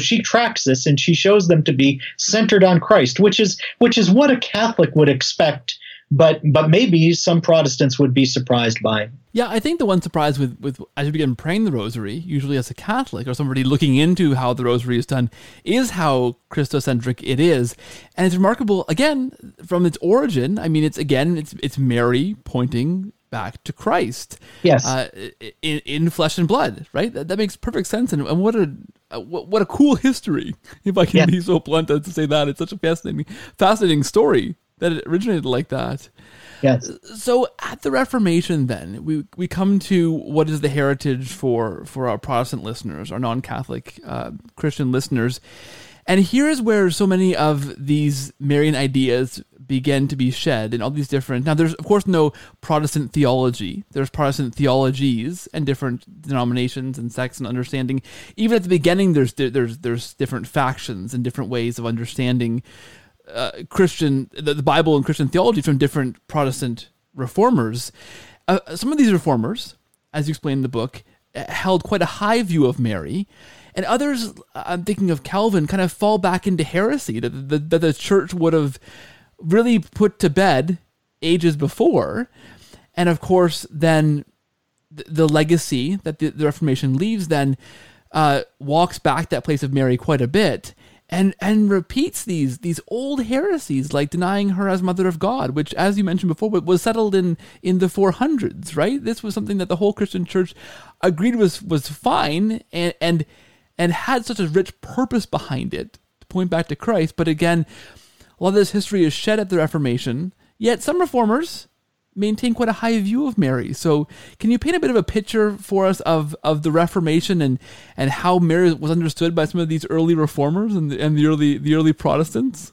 she tracks this and she shows them to be centered on Christ, which is what a Catholic would expect, but maybe some Protestants would be surprised by. Yeah, I think the one surprise with as you begin praying the Rosary, usually as a Catholic or somebody looking into how the Rosary is done, is how Christocentric it is. And it's remarkable, again, from its origin. I mean, it's Mary pointing back to Christ. Yes, in flesh and blood, right? That makes perfect sense. And what a cool history, if I can be so blunt as to say that. It's such a fascinating story that it originated like that. Yes. So at the Reformation, then we come to what is the heritage for our Protestant listeners, our non-Catholic Christian listeners, and here is where so many of these Marian ideas begin to be shed in all these different. Now, there's of course no Protestant theology. There's Protestant theologies and different denominations and sects and understanding. Even at the beginning, there's different factions and different ways of understanding Christian, the Bible and Christian theology from different Protestant reformers. Some of these reformers, as you explain in the book, held quite a high view of Mary, and others, I'm thinking of Calvin, kind of fall back into heresy that the church would have really put to bed ages before. And of course, then the legacy that the Reformation leaves then walks back that place of Mary quite a bit, and repeats these old heresies, like denying her as Mother of God, which, as you mentioned before, was settled in the 400s, right? This was something that the whole Christian church agreed was fine, and had such a rich purpose behind it, to point back to Christ. But again, a lot of this history is shed at the Reformation, yet some reformers maintain quite a high view of Mary. So can you paint a bit of a picture for us of the Reformation and how Mary was understood by some of these early reformers and the early Protestants?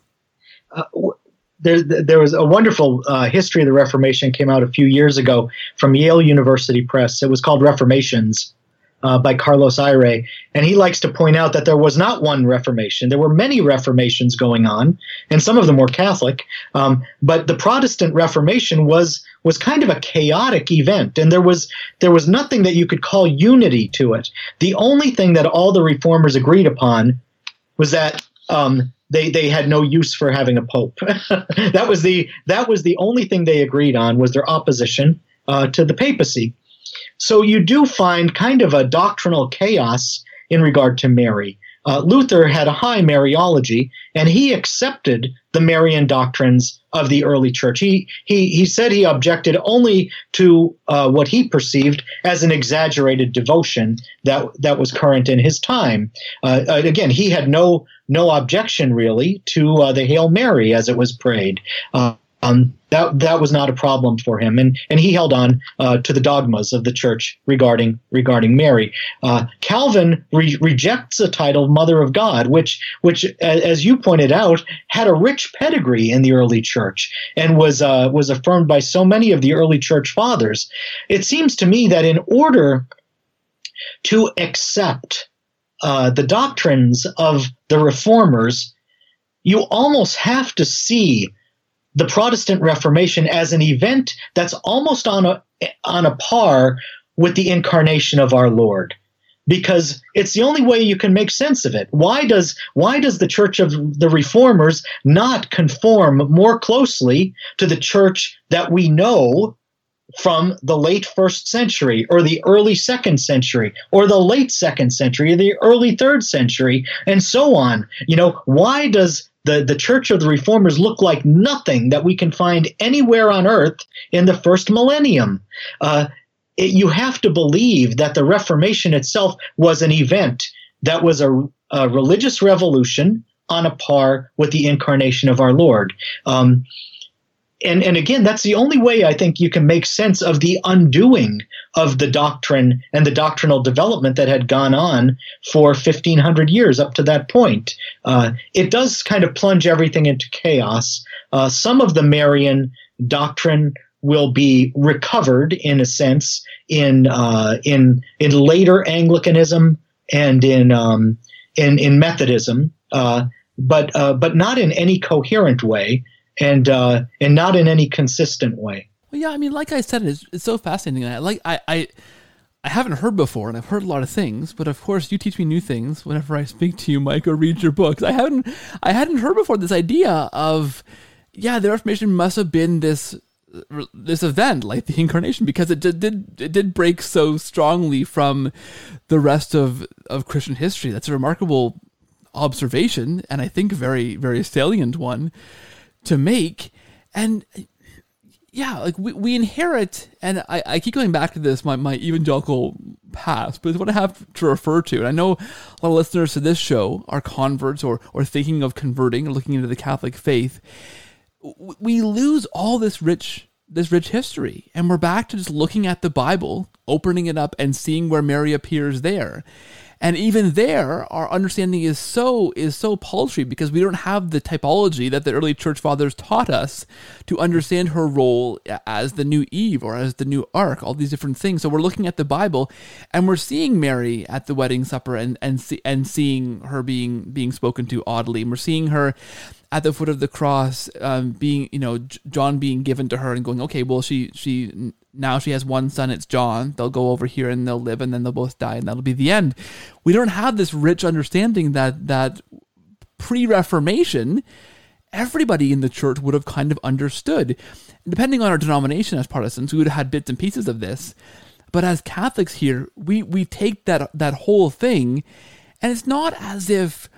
There was a wonderful history of the Reformation, came out a few years ago from Yale University Press. It was called Reformations by Carlos Ayre. And he likes to point out that there was not one Reformation. There were many Reformations going on, and some of them were Catholic. But the Protestant Reformation was kind of a chaotic event, and there was nothing that you could call unity to it. The only thing that all the reformers agreed upon was that they had no use for having a pope. That was the only thing they agreed on, was their opposition to the papacy. So you do find kind of a doctrinal chaos in regard to Mary. Luther had a high Mariology, and he accepted the Marian doctrines of the early church. He said he objected only to what he perceived as an exaggerated devotion that was current in his time. Again, he had no objection really to the Hail Mary as it was prayed. That was not a problem for him, and he held on to the dogmas of the church regarding Mary. Calvin rejects the title Mother of God, which as you pointed out, had a rich pedigree in the early church and was affirmed by so many of the early church fathers. It seems to me that in order to accept the doctrines of the reformers, you almost have to see the Protestant Reformation as an event that's almost on a par with the incarnation of our Lord, because it's the only way you can make sense of it. Why does the Church of the Reformers not conform more closely to the church that we know from the late 1st century or the early 2nd century or the late 2nd century or the early 3rd century and so on? You know, why does the Church of the Reformers look like nothing that we can find anywhere on earth in the first millennium? You have to believe that the Reformation itself was an event that was a religious revolution on a par with the incarnation of our Lord. And again, that's the only way I think you can make sense of the undoing of the doctrine and the doctrinal development that had gone on for 1,500 years up to that point. It does kind of plunge everything into chaos. Some of the Marian doctrine will be recovered, in a sense, in later Anglicanism and in Methodism, but not in any coherent way. And not in any consistent way. Well, yeah, I mean, like I said, it's so fascinating. I haven't heard before, and I've heard a lot of things, but of course, you teach me new things whenever I speak to you, Mike, or read your books. I hadn't heard before this idea of, the Reformation must have been this event, like the incarnation, because it did break so strongly from the rest of Christian history. That's a remarkable observation, and I think very, very salient one to make. And yeah, like we inherit, and I keep going back to this, my evangelical past, but it's what I have to refer to. And I know a lot of listeners to this show are converts or thinking of converting or looking into the Catholic faith. We lose all this rich history, and we're back to just looking at the Bible, opening it up, and seeing where Mary appears there. And even there, our understanding is so paltry because we don't have the typology that the early church fathers taught us to understand her role as the new Eve or as the new Ark, all these different things. So we're looking at the Bible, and we're seeing Mary at the wedding supper and seeing her being spoken to oddly. And we're seeing her at the foot of the cross, John being given to her and going, okay, well, she now she has one son, it's John. They'll go over here and they'll live and then they'll both die and that'll be the end. We don't have this rich understanding that pre-Reformation, everybody in the church would have kind of understood. And depending on our denomination as Protestants, we would have had bits and pieces of this. But as Catholics here, we take that whole thing, and it's not as if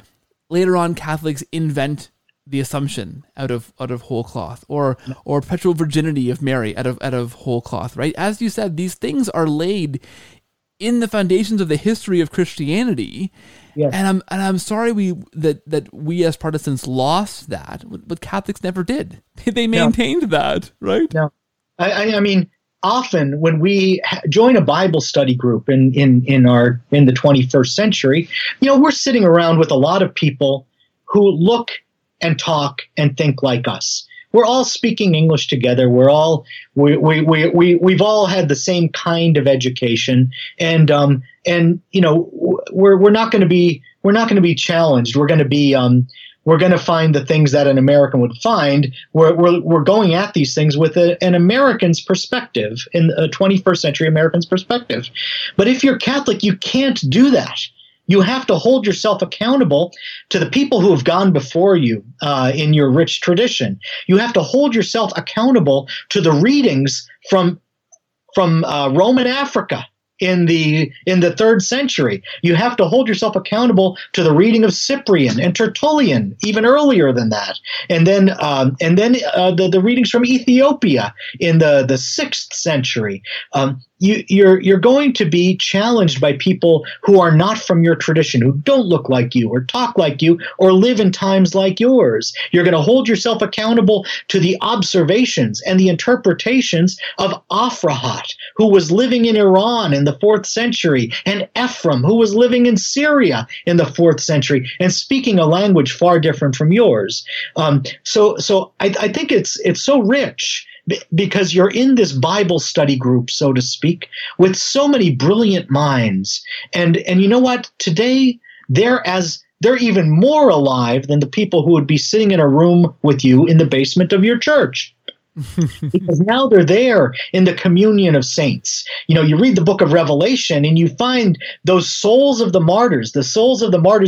later on Catholics invent the Assumption out of whole cloth, or perpetual virginity of Mary out of whole cloth, right? As you said, these things are laid in the foundations of the history of Christianity. Yes. And I'm sorry that we as Protestants lost that, but Catholics never did. They maintained that, right? No, I mean, often when we join a Bible study group in the 21st century, we're sitting around with a lot of people who look and talk and think like us. We're all speaking English together. We're all we've all had the same kind of education, and we're not going to be challenged. We're going to be we're going to find the things that an American would find. We're going at these things with an American's perspective, in a 21st century American's perspective. But if you're Catholic, you can't do that. You have to hold yourself accountable to the people who have gone before you in your rich tradition. You have to hold yourself accountable to the readings from Roman Africa in the 3rd century. You have to hold yourself accountable to the reading of Cyprian and Tertullian, even earlier than that. And then the readings from Ethiopia in the 6th century. You're going to be challenged by people who are not from your tradition, who don't look like you or talk like you or live in times like yours. You're going to hold yourself accountable to the observations and the interpretations of Afrahat, who was living in Iran in the 4th century, and Ephraim, who was living in Syria in the 4th century and speaking a language far different from yours. So I think it's so rich, because you're in this Bible study group, so to speak, with so many brilliant minds. And you know what? Today, they're even more alive than the people who would be sitting in a room with you in the basement of your church. Because now they're there in the communion of saints. You read the book of Revelation and you find those souls of the martyrs,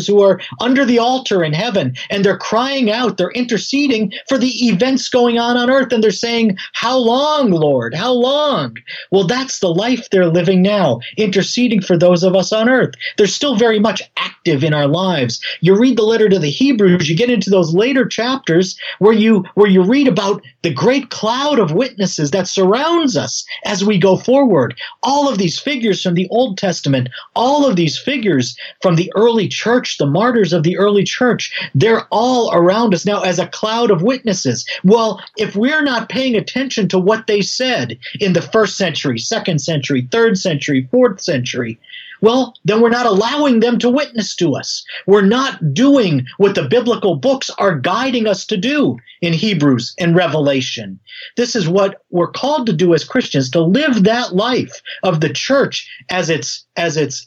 who are under the altar in heaven, and they're crying out, they're interceding for the events going on earth, and they're saying, "How long, Lord? How long?" Well, that's the life they're living now, interceding for those of us on earth. They're still very much active in our lives. You read the letter to the Hebrews, you get into those later chapters where you read about the great cloud of witnesses that surrounds us as we go forward. All of these figures from the Old Testament, all of these figures from the early church, the martyrs of the early church, they're all around us now as a cloud of witnesses. Well, if we're not paying attention to what they said in the 1st century, 2nd century, 3rd century, 4th century, well, then we're not allowing them to witness to us. We're not doing what the biblical books are guiding us to do in Hebrews and Revelation. This is what we're called to do as Christians, to live that life of the church as it's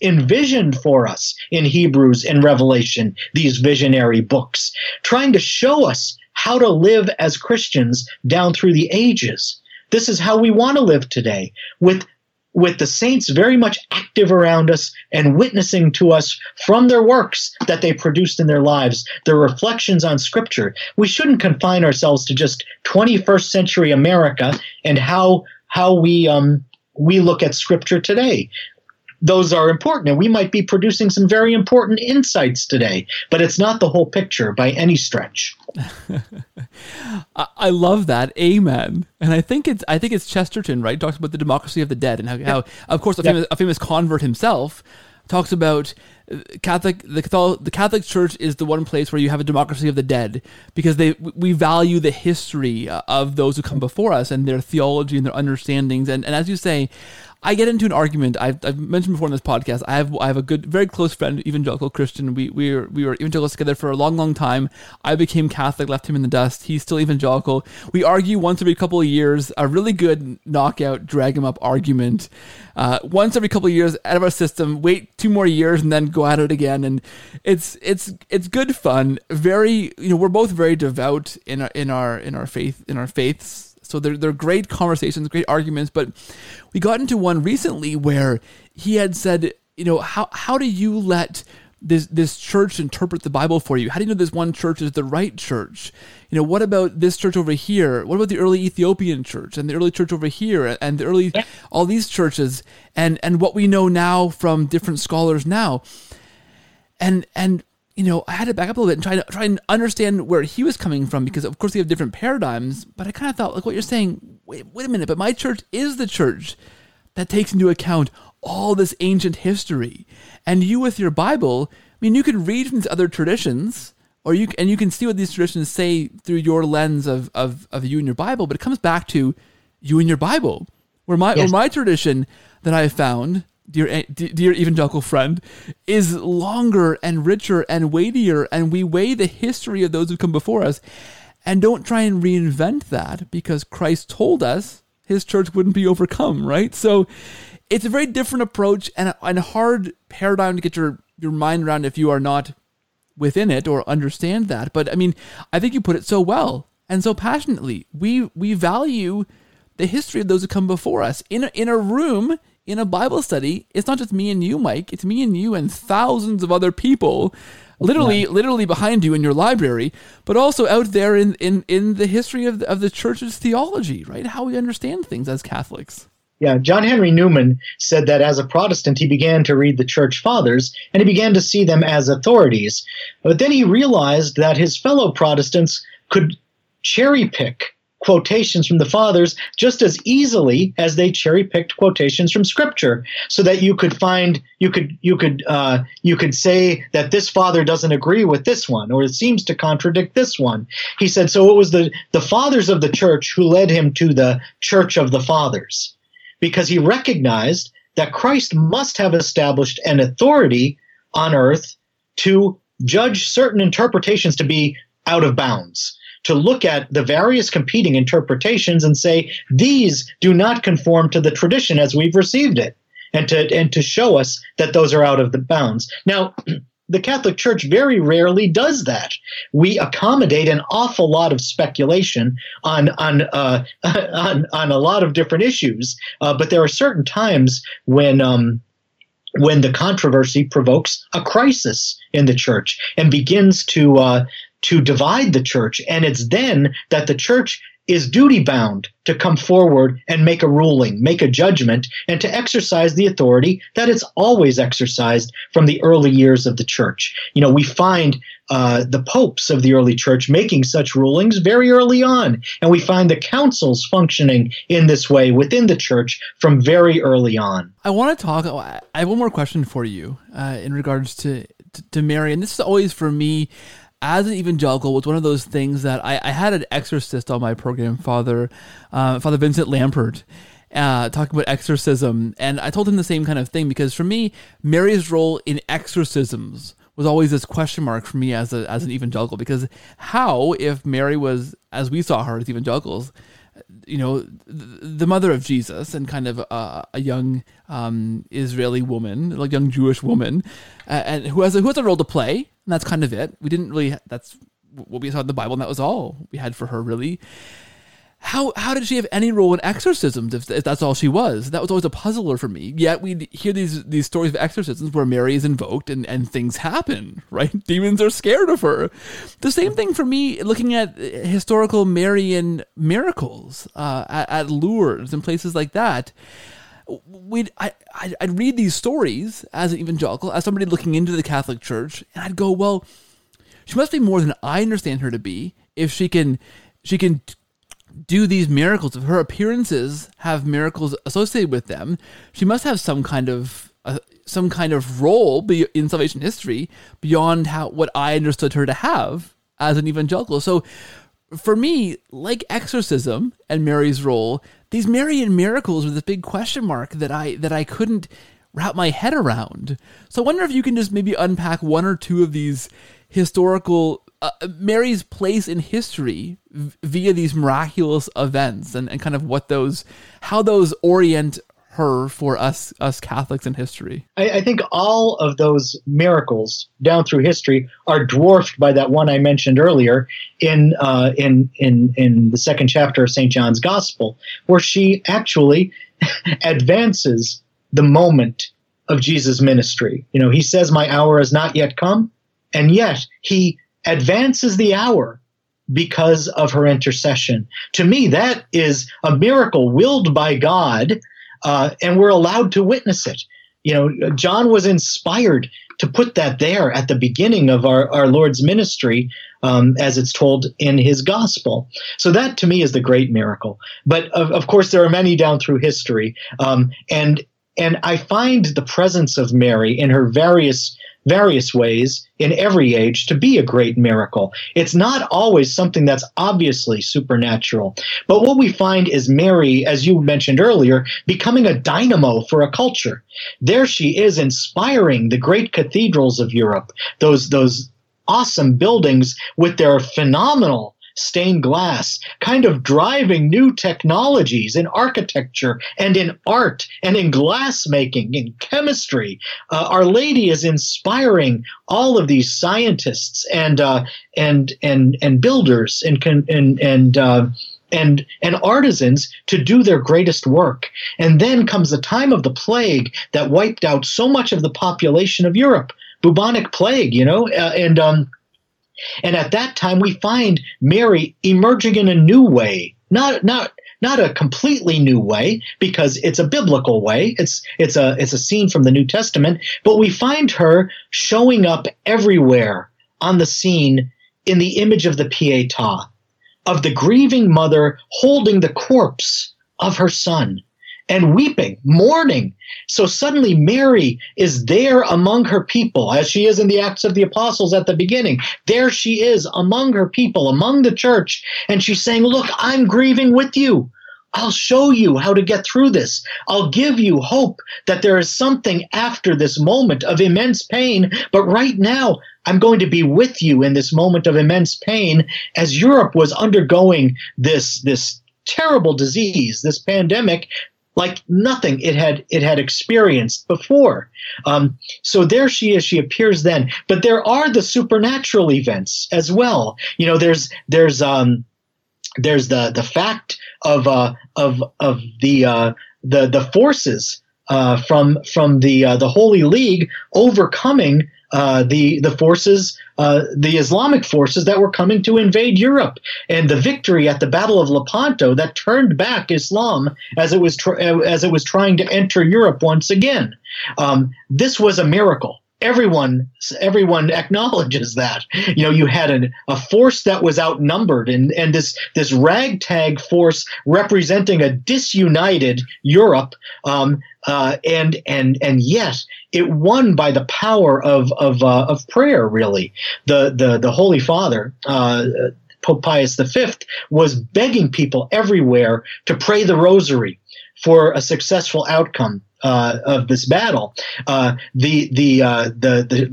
envisioned for us in Hebrews and Revelation, these visionary books, trying to show us how to live as Christians down through the ages. This is how we want to live today, with the saints very much active around us and witnessing to us from their works that they produced in their lives, their reflections on Scripture. We shouldn't confine ourselves to just 21st century America and how we look at Scripture today. Those are important, and we might be producing some very important insights today, but it's not the whole picture by any stretch. I love that. Amen. And I think it's Chesterton, right? Talks about the democracy of the dead and how of course, a famous convert himself talks about the Catholic Church is the one place where you have a democracy of the dead because we value the history of those who come before us and their theology and their understandings. And as you say, I get into an argument. I've mentioned before in this podcast. I have a good, very close friend, evangelical Christian. We were evangelicals together for a long, long time. I became Catholic, left him in the dust. He's still evangelical. We argue once every couple of years. A really good knockout, drag him up argument. Once every couple of years, out of our system. Wait 2 more years and then go at it again. And it's good fun. Very, we're both very devout in our faiths. So they're great conversations, great arguments, but we got into one recently where he had said, how do you let this church interpret the Bible for you? How do you know this one church is the right church? What about this church over here? What about the early Ethiopian church and the early church over here and the early all these churches and what we know now from different scholars now? And I had to back up a little bit and try and understand where he was coming from because, of course, they have different paradigms. But I kind of thought, like what you're saying, wait a minute, but my church is the church that takes into account all this ancient history. And you with your Bible, you can read from these other traditions and you can see what these traditions say through your lens of you and your Bible. But it comes back to you and your Bible, where my tradition that I found, dear evangelical friend, is longer and richer and weightier, and we weigh the history of those who come before us and don't try and reinvent that because Christ told us his church wouldn't be overcome, right? So it's a very different approach and a hard paradigm to get your mind around if you are not within it or understand that. But I think you put it so well and so passionately. We value the history of those who come before us in a room. In a Bible study, it's not just me and you, Mike. It's me and you and thousands of other people, literally behind you in your library, but also out there in the history of the church's theology, right? How we understand things as Catholics. Yeah, John Henry Newman said that as a Protestant, he began to read the Church Fathers, and he began to see them as authorities. But then he realized that his fellow Protestants could cherry-pick quotations from the Fathers just as easily as they cherry-picked quotations from Scripture, so that you could say that this Father doesn't agree with this one, or it seems to contradict this one. He said, so it was the Fathers of the Church who led him to the Church of the Fathers, because he recognized that Christ must have established an authority on earth to judge certain interpretations to be out of bounds, to look at the various competing interpretations and say, these do not conform to the tradition as we've received it, and to show us that those are out of the bounds. Now, the Catholic Church very rarely does that. We accommodate an awful lot of speculation on a lot of different issues, but there are certain times when the controversy provokes a crisis in the Church and begins to divide the Church, and it's then that the Church is duty-bound to come forward and make a ruling, make a judgment, and to exercise the authority that it's always exercised from the early years of the Church. We find the popes of the early Church making such rulings very early on, and we find the councils functioning in this way within the Church from very early on. I have one more question for you in regards to Mary, and this is always for me, as an evangelical, was one of those things that I had an exorcist on my program, Father Vincent Lampert, talking about exorcism. And I told him the same kind of thing because for me, Mary's role in exorcisms was always this question mark for me as an evangelical, because how, if Mary was, as we saw her as evangelicals, the mother of Jesus and kind of a young Israeli woman, like young Jewish woman, and who has a role to play, and that's kind of it. We didn't really. That's what we saw in the Bible, and that was all we had for her, really. How did she have any role in exorcisms if that's all she was? That was always a puzzler for me. Yet we hear these stories of exorcisms where Mary is invoked and things happen, right? Demons are scared of her. The same thing for me looking at historical Marian miracles at Lourdes and places like that. I'd read these stories as an evangelical, as somebody looking into the Catholic Church, and I'd go, well, She must be more than I understand her to be if she can do these miracles. If her appearances have miracles associated with them, she must have some kind of role in salvation history beyond what I understood her to have as an evangelical. So for me, like exorcism and Mary's role, these Marian miracles were this big question mark that I couldn't wrap my head around. So I wonder if you can just maybe unpack one or two of these historical Mary's place in history via these miraculous events and kind of how those orient her for us Catholics in history. I think all of those miracles down through history are dwarfed by that one I mentioned earlier in the second chapter of St. John's Gospel, where she actually advances the moment of Jesus' ministry. You know, he says, "My hour has not yet come," and yet he advances the hour because of her intercession. To me, that is a miracle willed by God, and we're allowed to witness it. You know, John was inspired to put that there at the beginning of our Lord's ministry, as it's told in his gospel. So that, to me, is the great miracle. But of course, there are many down through history, and I find the presence of Mary in her various ways in every age to be a great miracle. It's not always something that's obviously supernatural. But what we find is Mary, as you mentioned earlier, becoming a dynamo for a culture. There she is, inspiring the great cathedrals of Europe, those awesome buildings with their phenomenal stained glass, kind of driving new technologies in architecture and in art and in glass making, in chemistry. Our Lady is inspiring all of these scientists and builders and artisans to do their greatest work. And then comes the time of the plague that wiped out so much of the population of Europe, bubonic plague, you know, and at that time, we find Mary emerging in a new way, not a completely new way, because it's a biblical way. It's a scene from the New Testament, but we find her showing up everywhere on the scene in the image of the Pietà, of the grieving mother holding the corpse of her son and weeping, mourning. So suddenly Mary is there among her people, as she is in the Acts of the Apostles at the beginning. There she is among her people, among the church, and she's saying, "Look, I'm grieving with you. I'll show you how to get through this. I'll give you hope that there is something after this moment of immense pain, but right now I'm going to be with you in this moment of immense pain," as Europe was undergoing this terrible disease, this pandemic, like nothing it had experienced before. So there she is. She appears then. But there are the supernatural events as well. You know, there's the fact of the forces from the Holy League overcoming the forces, the Islamic forces that were coming to invade Europe, and the victory at the Battle of Lepanto that turned back Islam as it was trying to enter Europe once again. This was a miracle. Everyone acknowledges that. You know, you had a force that was outnumbered, and this ragtag force representing a disunited Europe, and yet it won by the power of prayer. Really, the Holy Father, Pope Pius V, was begging people everywhere to pray the Rosary for a successful outcome of this battle. The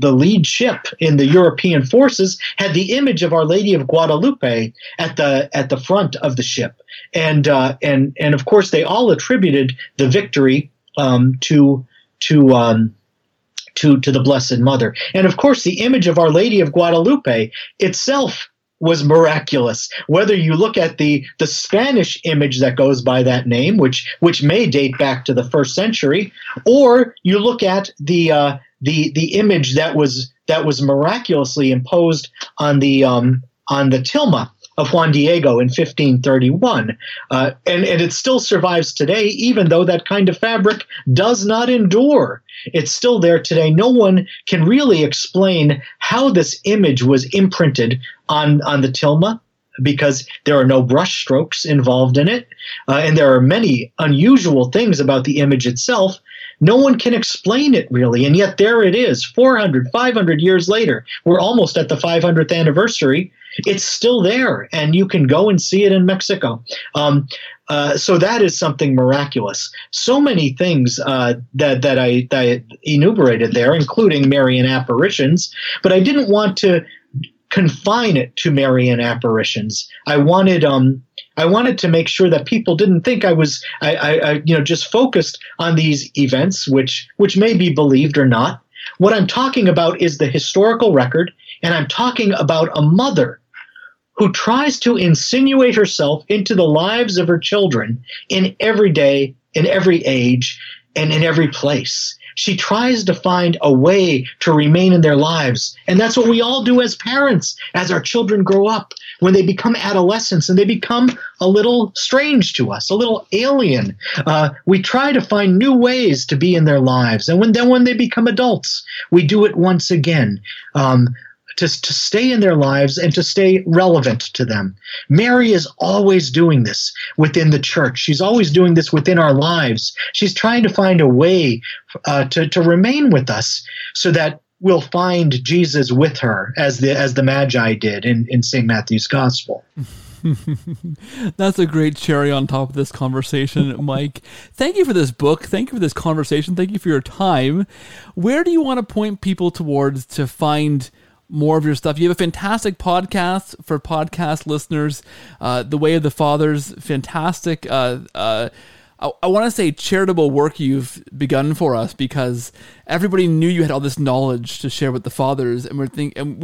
lead ship in the European forces had the image of Our Lady of Guadalupe at the front of the ship, and of course they all attributed the victory to the Blessed Mother. And of course the image of Our Lady of Guadalupe itself was miraculous. Whether you look at the Spanish image that goes by that name, which may date back to the 1st century, or you look at the image that was miraculously imposed on the um, on the tilma of Juan Diego in 1531. And it still survives today, even though that kind of fabric does not endure. It's still there today. No one can really explain how this image was imprinted on the tilma, because there are no brush strokes involved in it. And there are many unusual things about the image itself. No one can explain it, really. And yet there it is, 400, 500 years later. We're almost at the 500th anniversary. It's still there, and you can go and see it in Mexico. So that is something miraculous. So many things that I enumerated there, including Marian apparitions, but I didn't want to confine it to Marian apparitions. I wanted to make sure that people didn't think I was just focused on these events, which may be believed or not. What I'm talking about is the historical record, and I'm talking about a mother who tries to insinuate herself into the lives of her children in every day, in every age, and in every place. She tries to find a way to remain in their lives. And that's what we all do as parents, as our children grow up, when they become adolescents and they become a little strange to us, a little alien. We try to find new ways to be in their lives. And when they become adults, we do it once again. To stay in their lives and to stay relevant to them. Mary is always doing this within the church. She's always doing this within our lives. She's trying to find a way to remain with us so that we'll find Jesus with her, as the Magi did in St. Matthew's Gospel. That's a great cherry on top of this conversation, Mike. Thank you for this book. Thank you for this conversation. Thank you for your time. Where do you want to point people towards to find more of your stuff? You have a fantastic podcast for podcast listeners, The Way of the Fathers, fantastic. I want to say charitable work you've begun for us, because everybody knew you had all this knowledge to share with the fathers. And we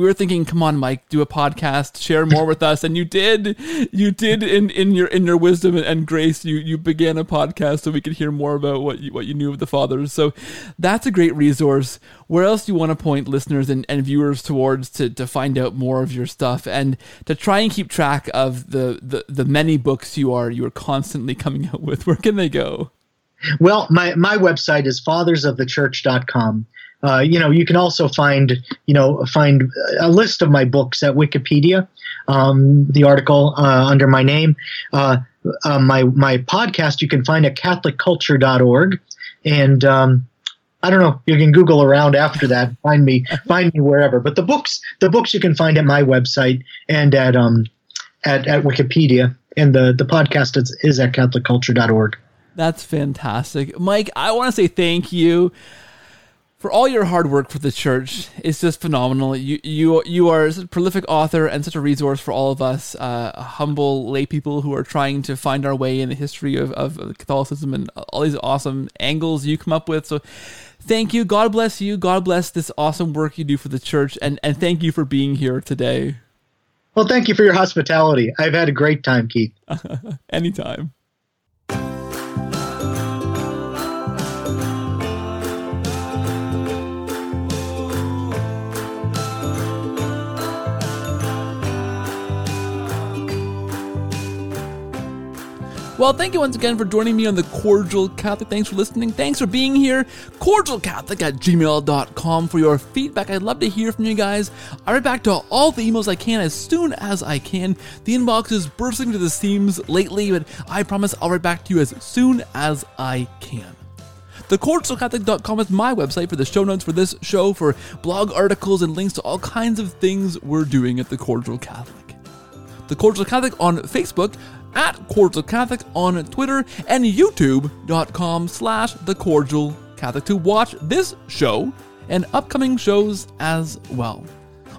were thinking, come on, Mike, do a podcast, share more with us. And you did in your wisdom and grace, you began a podcast so we could hear more about what you knew of the fathers. So that's a great resource. Where else do you want to point listeners and viewers towards to find out more of your stuff and to try and keep track of the many books you are constantly coming out with? Where can they go? Well, my website is fathersofthechurch.com. You can also find a list of my books at Wikipedia, the article under my name. My podcast you can find at catholicculture.org, and I don't know, you can Google around after that, find me wherever. But the books you can find at my website and at Wikipedia, and the podcast is at catholicculture.org. That's fantastic. Mike, I want to say thank you for all your hard work for the church. It's just phenomenal. You are such a prolific author and such a resource for all of us, humble lay people who are trying to find our way in the history of Catholicism and all these awesome angles you come up with. So thank you. God bless you. God bless this awesome work you do for the church. And thank you for being here today. Well, thank you for your hospitality. I've had a great time, Keith. Anytime. Well, thank you once again for joining me on The Cordial Catholic. Thanks for listening. Thanks for being here. CordialCatholic@gmail.com for your feedback. I'd love to hear from you guys. I write back to all the emails I can as soon as I can. The inbox is bursting to the seams lately, but I promise I'll write back to you as soon as I can. TheCordialCatholic.com is my website for the show notes for this show, for blog articles and links to all kinds of things we're doing at The Cordial Catholic. The Cordial Catholic on Facebook, at Cordial Catholic on Twitter, and youtube.com/The Cordial Catholic to watch this show and upcoming shows as well.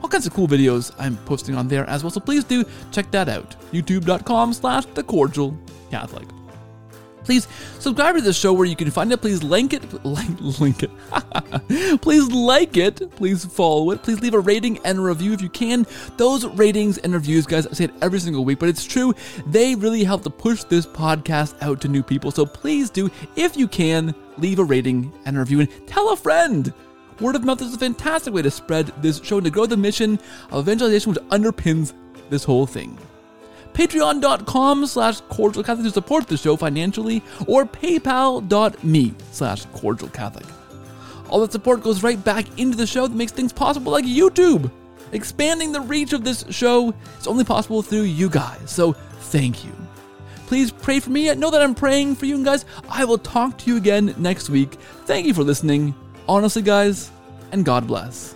All kinds of cool videos I'm posting on there as well, so please do check that out. youtube.com/The Cordial Catholic. Please subscribe to the show where you can find it. Please link it. Please like it. Please follow it. Please leave a rating and a review if you can. Those ratings and reviews, guys, I say it every single week, but it's true. They really help to push this podcast out to new people. So please do, if you can, leave a rating and a review and tell a friend. Word of mouth is a fantastic way to spread this show and to grow the mission of evangelization, which underpins this whole thing. Patreon.com/Cordial Catholic to support the show financially, or PayPal.me/Cordial Catholic. All that support goes right back into the show that makes things possible, like YouTube. Expanding the reach of this show is only possible through you guys, so thank you. Please pray for me. I know that I'm praying for you, and guys, I will talk to you again next week. Thank you for listening. Honestly, guys, and God bless.